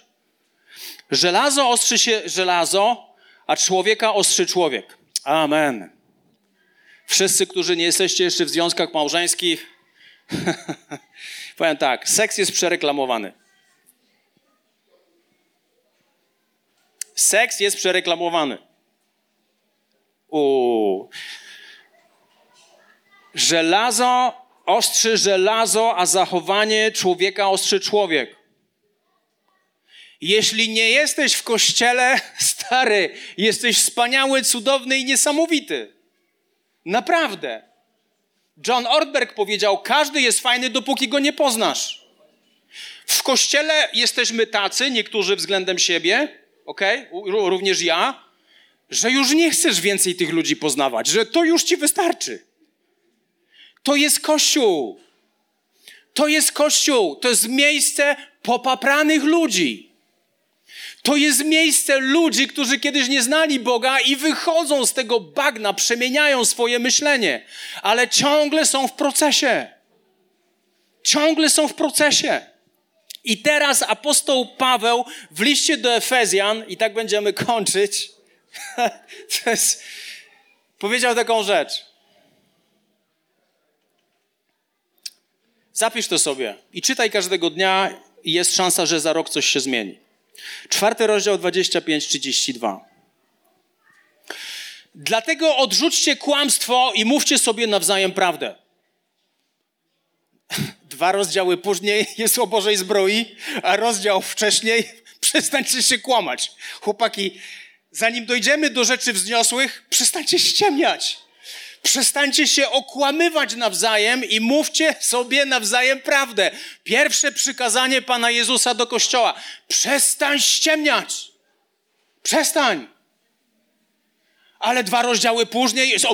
Żelazo ostrzy się żelazo, a człowieka ostrzy człowiek. Amen. Wszyscy, którzy nie jesteście jeszcze w związkach małżeńskich, powiem tak, seks jest przereklamowany. Seks jest przereklamowany. Żelazo ostrzy żelazo, a zachowanie człowieka ostrzy człowiek. Jeśli nie jesteś w kościele, stary, jesteś wspaniały, cudowny i niesamowity. Naprawdę. John Ortberg powiedział, każdy jest fajny, dopóki go nie poznasz. W kościele jesteśmy tacy, niektórzy względem siebie, również ja, że już nie chcesz więcej tych ludzi poznawać, że to już ci wystarczy. To jest Kościół. To jest Kościół. To jest miejsce popapranych ludzi. To jest miejsce ludzi, którzy kiedyś nie znali Boga i wychodzą z tego bagna, przemieniają swoje myślenie, ale ciągle są w procesie. Ciągle są w procesie. I teraz apostoł Paweł w liście do Efezjan, i tak będziemy kończyć, powiedział taką rzecz. Zapisz to sobie i czytaj każdego dnia i jest szansa, że za rok coś się zmieni. 4 rozdział 25-32. Dlatego odrzućcie kłamstwo i mówcie sobie nawzajem prawdę. 2 rozdziały później jest o Bożej zbroi, a rozdział wcześniej przestańcie się kłamać. Chłopaki, zanim dojdziemy do rzeczy wzniosłych, przestańcie ściemniać. Przestańcie się okłamywać nawzajem i mówcie sobie nawzajem prawdę. Pierwsze przykazanie Pana Jezusa do Kościoła. Przestań ściemniać. Przestań. Ale 2 rozdziały później jest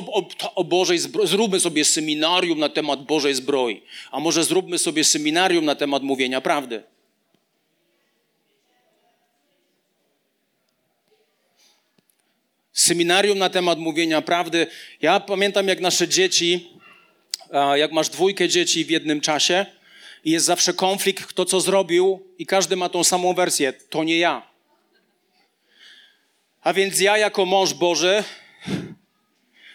o Bożej zbroi. Zróbmy sobie seminarium na temat Bożej zbroi. A może zróbmy sobie seminarium na temat mówienia prawdy. Seminarium na temat mówienia prawdy. Ja pamiętam, jak nasze dzieci, jak masz 2 dzieci w jednym czasie i jest zawsze konflikt, kto co zrobił i każdy ma tą samą wersję. To nie ja. A więc ja jako mąż Boży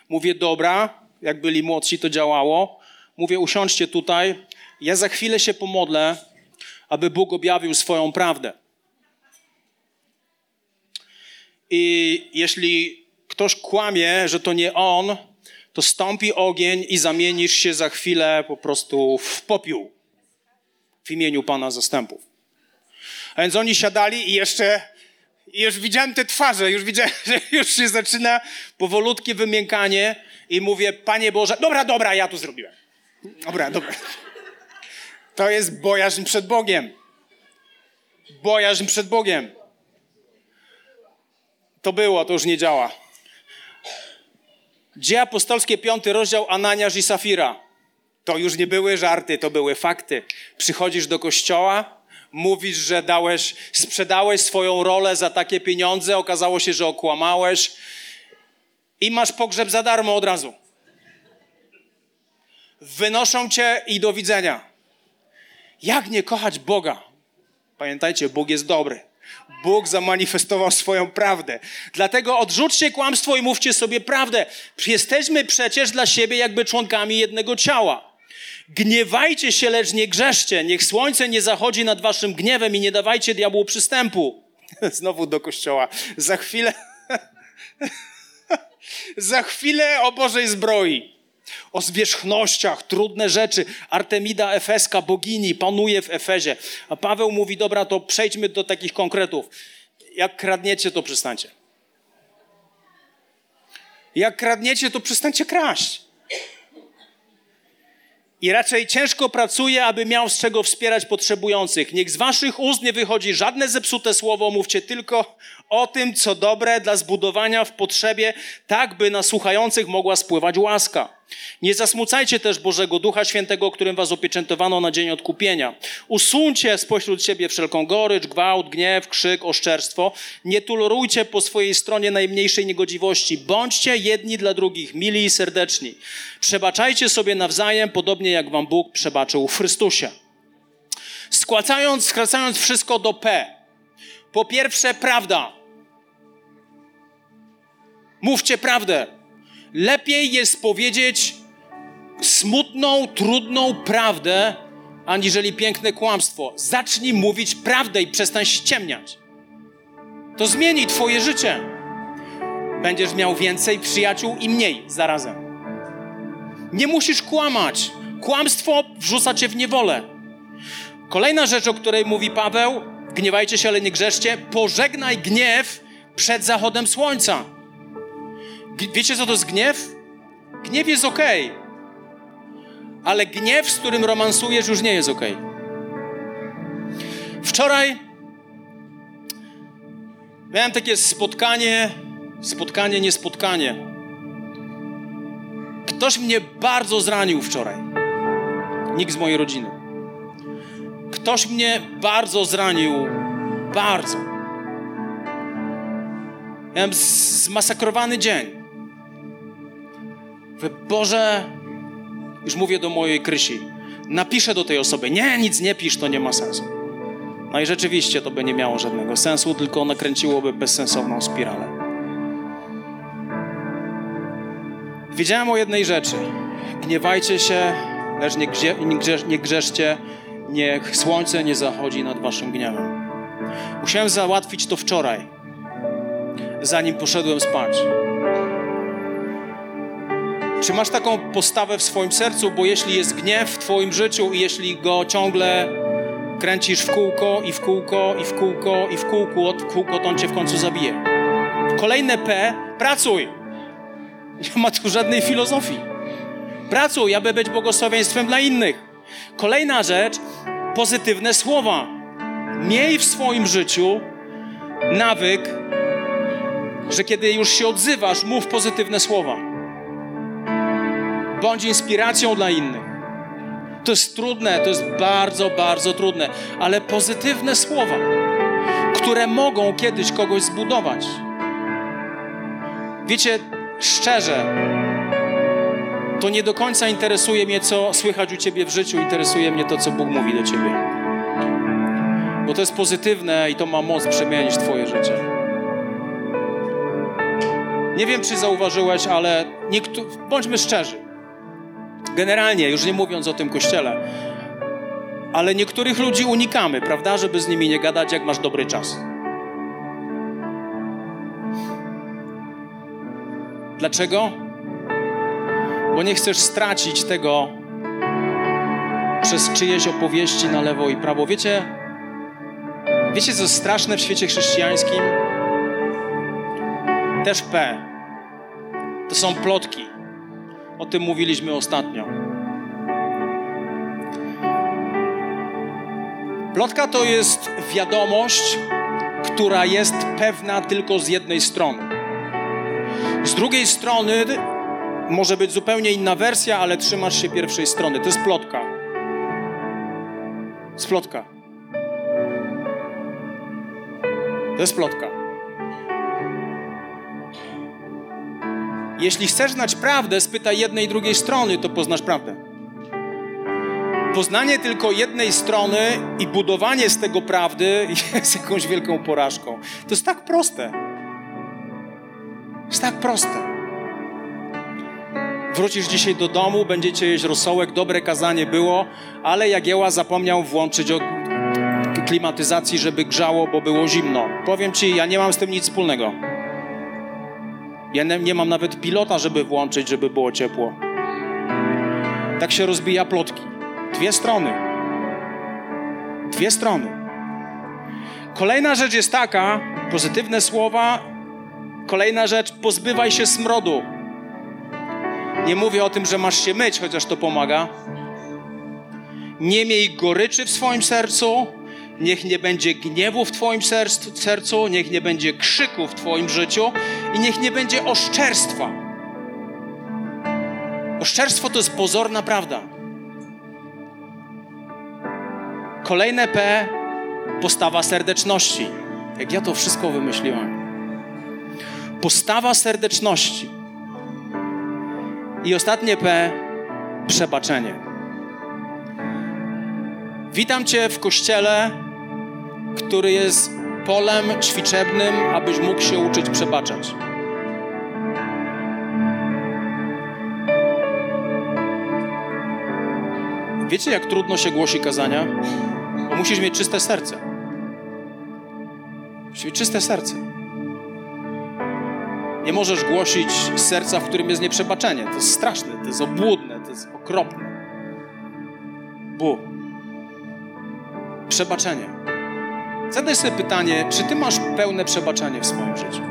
mówię, dobra, jak byli młodsi, to działało. Mówię, usiądźcie tutaj. Ja za chwilę się pomodlę, aby Bóg objawił swoją prawdę. I jeśli ktoś kłamie, że to nie on, to stąpi ogień i zamienisz się za chwilę po prostu w popiół w imieniu Pana zastępów. A więc oni siadali i już widziałem te twarze, już widziałem, że już się zaczyna powolutkie wymiękanie i mówię, Panie Boże, dobra, ja to zrobiłem. Dobra. To jest bojaźń przed Bogiem. Bojaźń przed Bogiem. To już nie działa. Dzieje apostolskie, 5 rozdział, Ananiasz i Safira. To już nie były żarty, to były fakty. Przychodzisz do kościoła, mówisz, że sprzedałeś swoją rolę za takie pieniądze, okazało się, że okłamałeś i masz pogrzeb za darmo od razu. Wynoszą cię i do widzenia. Jak nie kochać Boga? Pamiętajcie, Bóg jest dobry. Bóg zamanifestował swoją prawdę. Dlatego odrzućcie kłamstwo i mówcie sobie prawdę. Jesteśmy przecież dla siebie jakby członkami jednego ciała. Gniewajcie się, lecz nie grzeszcie. Niech słońce nie zachodzi nad waszym gniewem i nie dawajcie diabłu przystępu. Znowu do kościoła. Za chwilę o Bożej zbroi. O zwierzchnościach, trudne rzeczy. Artemida Efeska, bogini, panuje w Efezie. A Paweł mówi, dobra, to przejdźmy do takich konkretów. Jak kradniecie, to przestańcie kraść. I raczej ciężko pracuje, aby miał z czego wspierać potrzebujących. Niech z waszych ust nie wychodzi żadne zepsute słowo. Mówcie tylko o tym, co dobre dla zbudowania w potrzebie, tak by na słuchających mogła spływać łaska. Nie zasmucajcie też Bożego Ducha Świętego, którym was opieczętowano na dzień odkupienia. Usuńcie spośród siebie wszelką gorycz, gwałt, gniew, krzyk, oszczerstwo. Nie tolerujcie po swojej stronie najmniejszej niegodziwości. Bądźcie jedni dla drugich, mili i serdeczni. Przebaczajcie sobie nawzajem, podobnie jak wam Bóg przebaczył w Chrystusie. Skracając wszystko do P. Po pierwsze, prawda. Mówcie prawdę. Lepiej jest powiedzieć smutną, trudną prawdę, aniżeli piękne kłamstwo. Zacznij mówić prawdę i przestań ściemniać. To zmieni twoje życie. Będziesz miał więcej przyjaciół i mniej zarazem. Nie musisz kłamać. Kłamstwo wrzuca cię w niewolę. Kolejna rzecz, o której mówi Paweł, gniewajcie się, ale nie grzeszcie, pożegnaj gniew przed zachodem słońca. Wiecie, co to jest gniew? Gniew jest okej. Ale gniew, z którym romansujesz, już nie jest okej. Wczoraj miałem takie spotkanie. Ktoś mnie bardzo zranił wczoraj. Nikt z mojej rodziny. Ktoś mnie bardzo zranił. Bardzo. Miałem zmasakrowany dzień. Boże, już mówię do mojej Krysi, napiszę do tej osoby, nie, nic nie pisz, to nie ma sensu. No i rzeczywiście to by nie miało żadnego sensu, tylko nakręciłoby bezsensowną spiralę. Wiedziałem o jednej rzeczy. Gniewajcie się, lecz nie grzeszcie, niech słońce nie zachodzi nad waszym gniewem. Musiałem załatwić to wczoraj, zanim poszedłem spać. Czy masz taką postawę w swoim sercu? Bo jeśli jest gniew w twoim życiu i jeśli go ciągle kręcisz w kółko i w kółko i w kółko i w kółko, to on cię w końcu zabije. Kolejne P. Pracuj. Nie ma tu żadnej filozofii. Pracuj, aby być błogosławieństwem dla innych. Kolejna rzecz. Pozytywne słowa. Miej w swoim życiu nawyk, że kiedy już się odzywasz, mów pozytywne słowa. Bądź inspiracją dla innych. To jest trudne, to jest bardzo, bardzo trudne, ale pozytywne słowa, które mogą kiedyś kogoś zbudować. Wiecie, szczerze, to nie do końca interesuje mnie, co słychać u ciebie w życiu, interesuje mnie to, co Bóg mówi do ciebie. Bo to jest pozytywne i to ma moc przemienić twoje życie. Nie wiem, czy zauważyłeś, ale bądźmy szczerzy. Generalnie, już nie mówiąc o tym kościele. Ale niektórych ludzi unikamy, prawda? Żeby z nimi nie gadać, jak masz dobry czas. Dlaczego? Bo nie chcesz stracić tego przez czyjeś opowieści na lewo i prawo. Wiecie, co jest straszne w świecie chrześcijańskim? Też P. To są plotki. O tym mówiliśmy ostatnio. Plotka to jest wiadomość, która jest pewna tylko z jednej strony. Z drugiej strony może być zupełnie inna wersja, ale trzymasz się pierwszej strony. To jest plotka. Z plotka. To jest plotka. Jeśli chcesz znać prawdę, spytaj jednej i drugiej strony, to poznasz prawdę. Poznanie tylko jednej strony i budowanie z tego prawdy jest jakąś wielką porażką. To jest tak proste. Jest tak proste. Wrócisz dzisiaj do domu, będziecie jeść rosołek, dobre kazanie było, ale Jagieła zapomniał włączyć klimatyzacji, żeby grzało, bo było zimno. Powiem ci, ja nie mam z tym nic wspólnego. Ja nie mam nawet pilota, żeby włączyć, żeby było ciepło. Tak się rozbija plotki. Dwie strony. Dwie strony. Kolejna rzecz jest taka, pozytywne słowa. Kolejna rzecz, pozbywaj się smrodu. Nie mówię o tym, że masz się myć, chociaż to pomaga. Nie miej goryczy w swoim sercu. Niech nie będzie gniewu w twoim sercu, niech nie będzie krzyku w twoim życiu i niech nie będzie oszczerstwa. Oszczerstwo to jest pozorna prawda. Kolejne P, postawa serdeczności. Jak ja to wszystko wymyśliłem. Postawa serdeczności. I ostatnie P, przebaczenie. Witam cię w kościele, który jest polem ćwiczebnym, abyś mógł się uczyć przebaczać. Wiecie, jak trudno się głosi kazania? Bo musisz mieć czyste serce. Musisz mieć czyste serce. Nie możesz głosić serca, w którym jest nieprzebaczenie. To jest straszne, to jest obłudne, to jest okropne. Przebaczenie. Zadaj sobie pytanie, czy ty masz pełne przebaczenie w swoim życiu?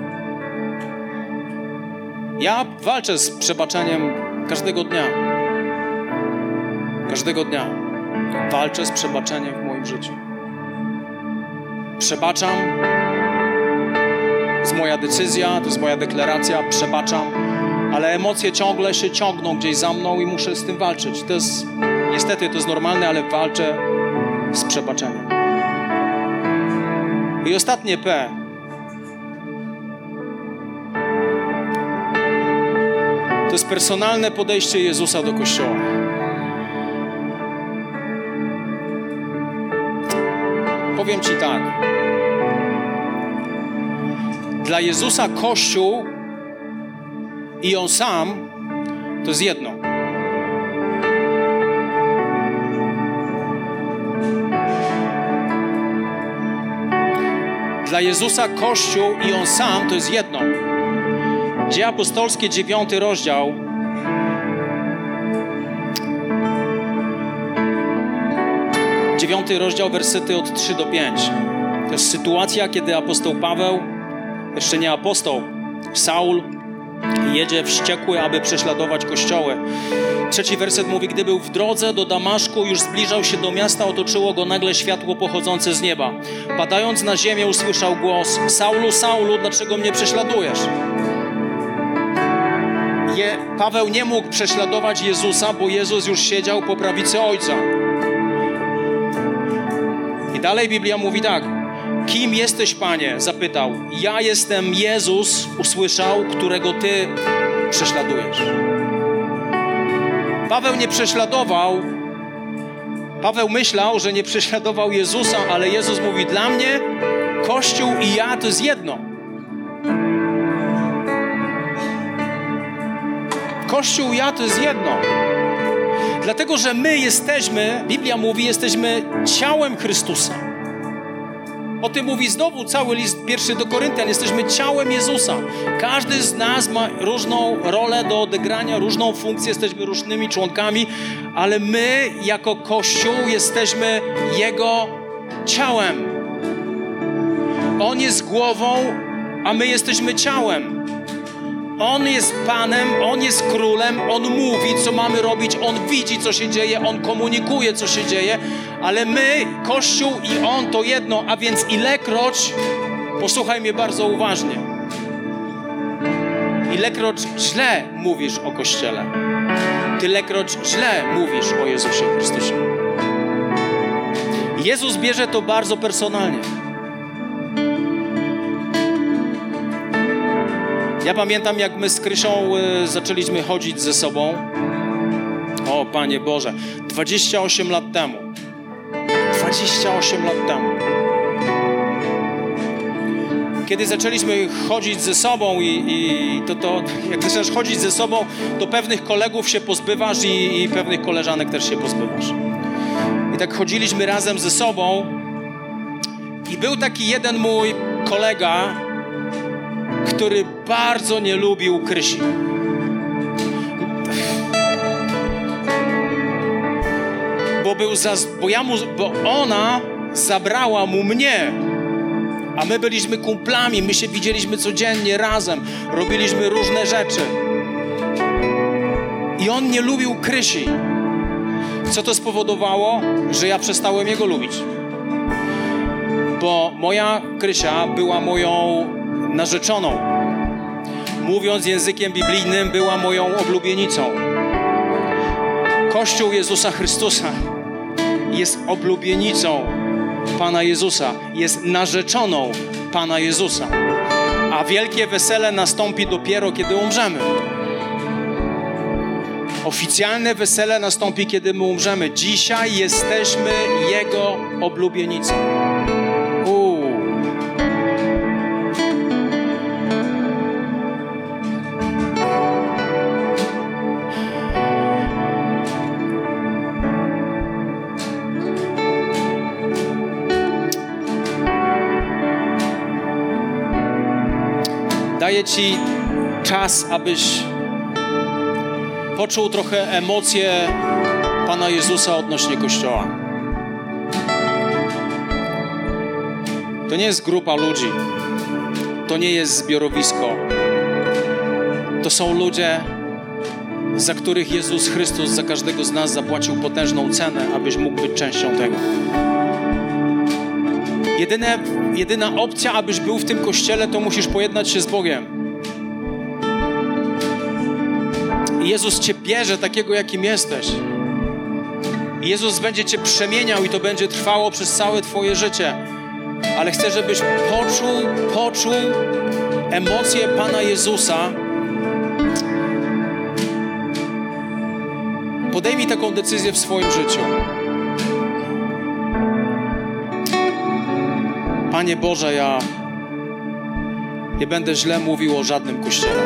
Ja walczę z przebaczeniem każdego dnia. Każdego dnia walczę z przebaczeniem w moim życiu. Przebaczam. To jest moja decyzja, to jest moja deklaracja, przebaczam, ale emocje ciągle się ciągną gdzieś za mną i muszę z tym walczyć. To jest, niestety to jest normalne, ale walczę z przebaczeniem. I ostatnie P. To jest personalne podejście Jezusa do Kościoła. Powiem ci tak. Dla Jezusa Kościół i On sam to jest jedno. Dla Jezusa Kościół i On sam to jest jedno. Dzieje Apostolskie, 9 rozdział. Wersety od 3-5. To jest sytuacja, kiedy apostoł Paweł, jeszcze nie apostoł, Saul, jedzie wściekły, aby prześladować kościoły. 3 werset mówi, gdy był w drodze do Damaszku, już zbliżał się do miasta, otoczyło go nagle światło pochodzące z nieba. Padając na ziemię usłyszał głos, Saulu, Saulu, dlaczego mnie prześladujesz? Paweł nie mógł prześladować Jezusa, bo Jezus już siedział po prawicy Ojca. I dalej Biblia mówi tak. Kim jesteś, Panie? Zapytał. Ja jestem Jezus, usłyszał, którego Ty prześladujesz. Paweł nie prześladował. Paweł myślał, że nie prześladował Jezusa, ale Jezus mówi, dla mnie Kościół i ja to jest jedno. Kościół i ja to jest jedno. Dlatego, że my jesteśmy, Biblia mówi, jesteśmy ciałem Chrystusa. O tym mówi znowu cały list pierwszy do Koryntian. Jesteśmy ciałem Jezusa. Każdy z nas ma różną rolę do odegrania, różną funkcję. Jesteśmy różnymi członkami, ale my jako Kościół jesteśmy Jego ciałem. On jest głową, a my jesteśmy ciałem. On jest Panem, On jest Królem, On mówi, co mamy robić, On widzi, co się dzieje, On komunikuje, co się dzieje, ale my, Kościół i On to jedno, a więc ilekroć, posłuchaj mnie bardzo uważnie, ilekroć źle mówisz o Kościele, tylekroć źle mówisz o Jezusie Chrystusie. Jezus bierze to bardzo personalnie. Ja pamiętam, jak my z Krysią zaczęliśmy chodzić ze sobą. O, Panie Boże, 28 lat temu. 28 lat temu. Kiedy zaczęliśmy chodzić ze sobą i jak zaczynasz chodzić ze sobą, to pewnych kolegów się pozbywasz i pewnych koleżanek też się pozbywasz. I tak chodziliśmy razem ze sobą i był taki jeden mój kolega, który bardzo nie lubił Krysi. Bo ona zabrała mu mnie, a my byliśmy kumplami, my się widzieliśmy codziennie razem, robiliśmy różne rzeczy. I on nie lubił Krysi. Co to spowodowało? Że ja przestałem jego lubić. Bo moja Krysia była moją narzeczoną. Mówiąc językiem biblijnym, była moją oblubienicą. Kościół Jezusa Chrystusa jest oblubienicą Pana Jezusa, jest narzeczoną Pana Jezusa. A wielkie wesele nastąpi dopiero, kiedy umrzemy. Oficjalne wesele nastąpi, kiedy my umrzemy. Dzisiaj jesteśmy Jego oblubienicą. Daję Ci czas, abyś poczuł trochę emocje Pana Jezusa odnośnie Kościoła. To nie jest grupa ludzi. To nie jest zbiorowisko. To są ludzie, za których Jezus Chrystus za każdego z nas zapłacił potężną cenę, abyś mógł być częścią tego. Jedyna opcja, abyś był w tym Kościele, to musisz pojednać się z Bogiem. I Jezus Cię bierze takiego, jakim jesteś. I Jezus będzie Cię przemieniał i to będzie trwało przez całe Twoje życie. Ale chcę, żebyś poczuł emocje Pana Jezusa. Podejmij taką decyzję w swoim życiu. Panie Boże, ja nie będę źle mówił o żadnym Kościele.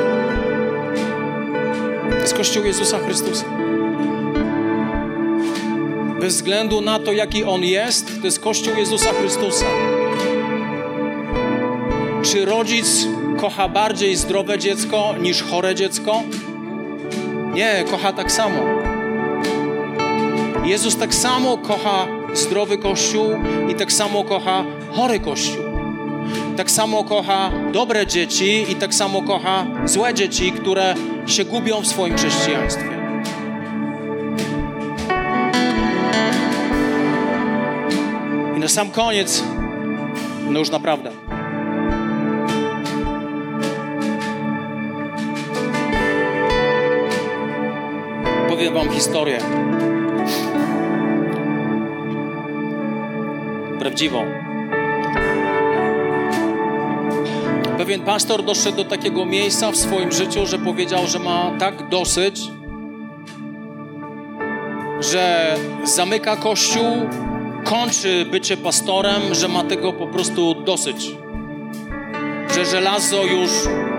To jest Kościół Jezusa Chrystusa. Bez względu na to, jaki On jest, to jest Kościół Jezusa Chrystusa. Czy rodzic kocha bardziej zdrowe dziecko niż chore dziecko? Nie, kocha tak samo. Jezus tak samo kocha zdrowy Kościół i tak samo kocha chory Kościół. Tak samo kocha dobre dzieci i tak samo kocha złe dzieci, które się gubią w swoim chrześcijaństwie. I na sam koniec, no już naprawdę. Powiem wam historię. Prawdziwą. Pewien pastor doszedł do takiego miejsca w swoim życiu, że powiedział, że ma tak dosyć, że zamyka kościół, kończy bycie pastorem, że ma tego po prostu dosyć. Że żelazo już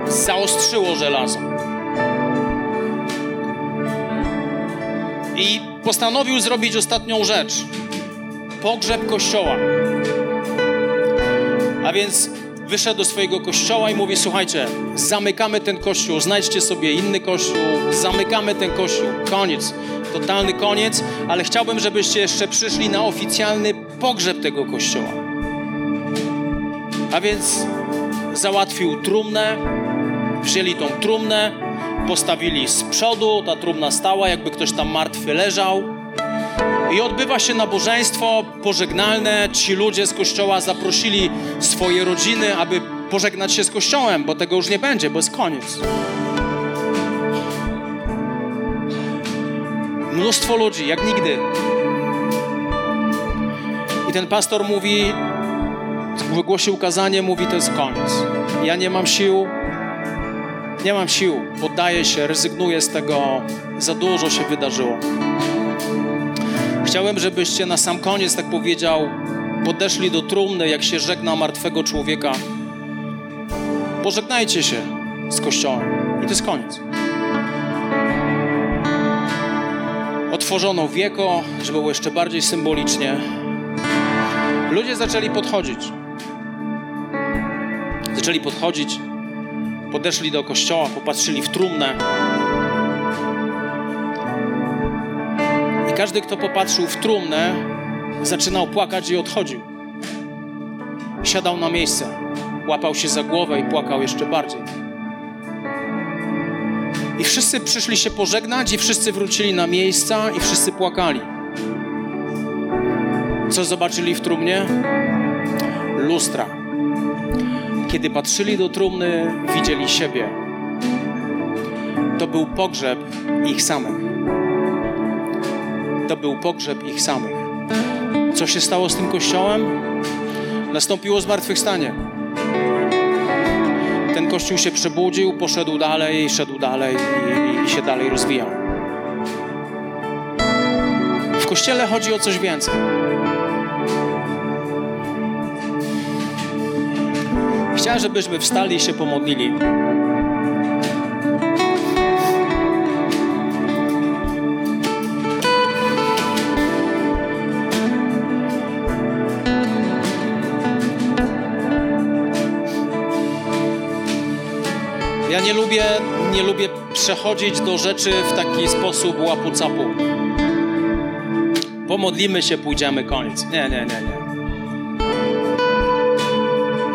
zaostrzyło żelazo. i postanowił zrobić ostatnią rzecz. Pogrzeb kościoła. A więc wyszedł do swojego kościoła i mówi, słuchajcie, zamykamy ten kościół, znajdźcie sobie inny kościół, zamykamy ten kościół, koniec, totalny koniec, ale chciałbym, żebyście jeszcze przyszli na oficjalny pogrzeb tego kościoła. A więc załatwił trumnę, wzięli tą trumnę, postawili z przodu, ta trumna stała, jakby ktoś tam martwy leżał. I odbywa się nabożeństwo pożegnalne. Ci ludzie z kościoła zaprosili swoje rodziny, aby pożegnać się z kościołem, bo tego już nie będzie, bo jest koniec. Mnóstwo ludzi, jak nigdy. I ten pastor mówi, wygłosił kazanie, mówi, to jest koniec. Ja nie mam sił, poddaję się, rezygnuję z tego, za dużo się wydarzyło. Chciałem, żebyście na sam koniec, tak powiedział, podeszli do trumny, jak się żegna martwego człowieka. Pożegnajcie się z kościołem. I to jest koniec. Otworzono wieko, żeby było jeszcze bardziej symbolicznie. Ludzie zaczęli podchodzić. Podeszli do kościoła, popatrzyli w trumnę. Każdy, kto popatrzył w trumnę, zaczynał płakać i odchodził. Siadał na miejsce, łapał się za głowę i płakał jeszcze bardziej. I wszyscy przyszli się pożegnać i wszyscy wrócili na miejsca i wszyscy płakali. Co zobaczyli w trumnie? Lustra. Kiedy patrzyli do trumny, widzieli siebie. To był pogrzeb ich samych. To był pogrzeb ich samych. Co się stało z tym kościołem? Nastąpiło zmartwychwstanie. Ten kościół się przebudził, poszedł dalej, szedł dalej i się dalej rozwijał. W kościele chodzi o coś więcej. Chciałem, żebyśmy wstali i się pomodlili. Ja nie lubię przechodzić do rzeczy w taki sposób łapu-capu. Pomodlimy się, pójdziemy, koniec. Nie.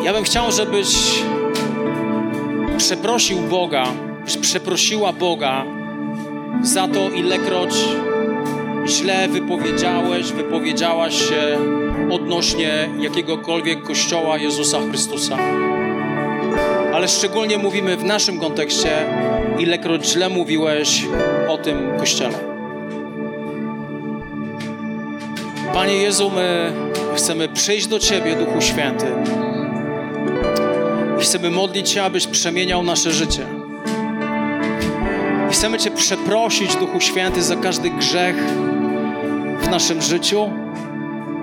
Ja bym chciał, żebyś przeprosił Boga, przeprosiła Boga za to, ilekroć źle wypowiedziałeś, wypowiedziałaś się odnośnie jakiegokolwiek Kościoła Jezusa Chrystusa. Ale szczególnie mówimy w naszym kontekście, ilekroć źle mówiłeś o tym Kościele. Panie Jezu, my chcemy przyjść do Ciebie, Duchu Święty. Chcemy modlić się, abyś przemieniał nasze życie. Chcemy Cię przeprosić, Duchu Święty, za każdy grzech w naszym życiu,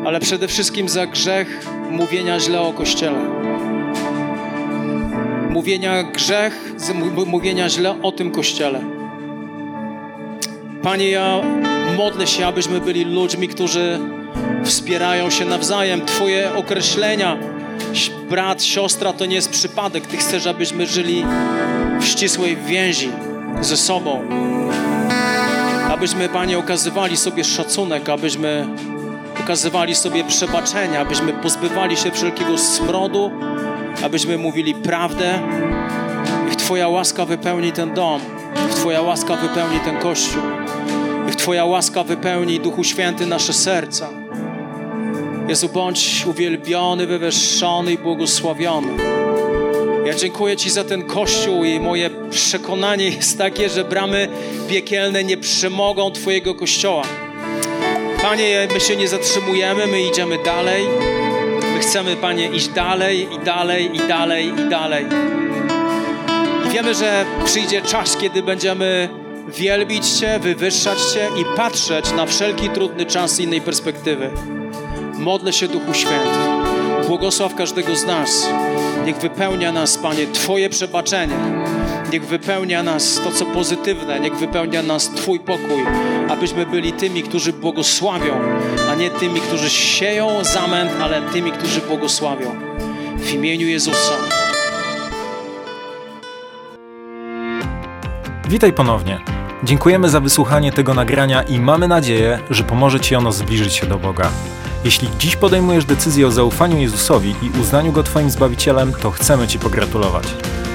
ale przede wszystkim za grzech mówienia źle o Kościele. Mówienia źle o tym Kościele. Panie, ja modlę się, abyśmy byli ludźmi, którzy wspierają się nawzajem. Twoje określenia, brat, siostra, to nie jest przypadek. Ty chcesz, abyśmy żyli w ścisłej więzi ze sobą. Abyśmy, Panie, okazywali sobie szacunek, abyśmy okazywali sobie przebaczenia, abyśmy pozbywali się wszelkiego smrodu, abyśmy mówili prawdę. Niech Twoja łaska wypełni ten dom. Niech Twoja łaska wypełni ten Kościół. Niech Twoja łaska wypełni, Duchu Święty, nasze serca. Jezu, bądź uwielbiony, wywyższony i błogosławiony. Ja dziękuję Ci za ten Kościół i moje przekonanie jest takie, że bramy piekielne nie przemogą Twojego Kościoła. Panie, my się nie zatrzymujemy, my idziemy dalej. My chcemy, Panie, iść dalej i dalej, i dalej, i dalej. I wiemy, że przyjdzie czas, kiedy będziemy wielbić Cię, wywyższać Cię i patrzeć na wszelki trudny czas z innej perspektywy. Modlę się, Duchu Święty. Błogosław każdego z nas. Niech wypełnia nas, Panie, Twoje przebaczenie. Niech wypełnia nas to, co pozytywne. Niech wypełnia nas Twój pokój, abyśmy byli tymi, którzy błogosławią, a nie tymi, którzy sieją zamęt, ale tymi, którzy błogosławią. W imieniu Jezusa. Witaj ponownie. Dziękujemy za wysłuchanie tego nagrania i mamy nadzieję, że pomoże Ci ono zbliżyć się do Boga. Jeśli dziś podejmujesz decyzję o zaufaniu Jezusowi i uznaniu Go Twoim Zbawicielem, to chcemy Ci pogratulować.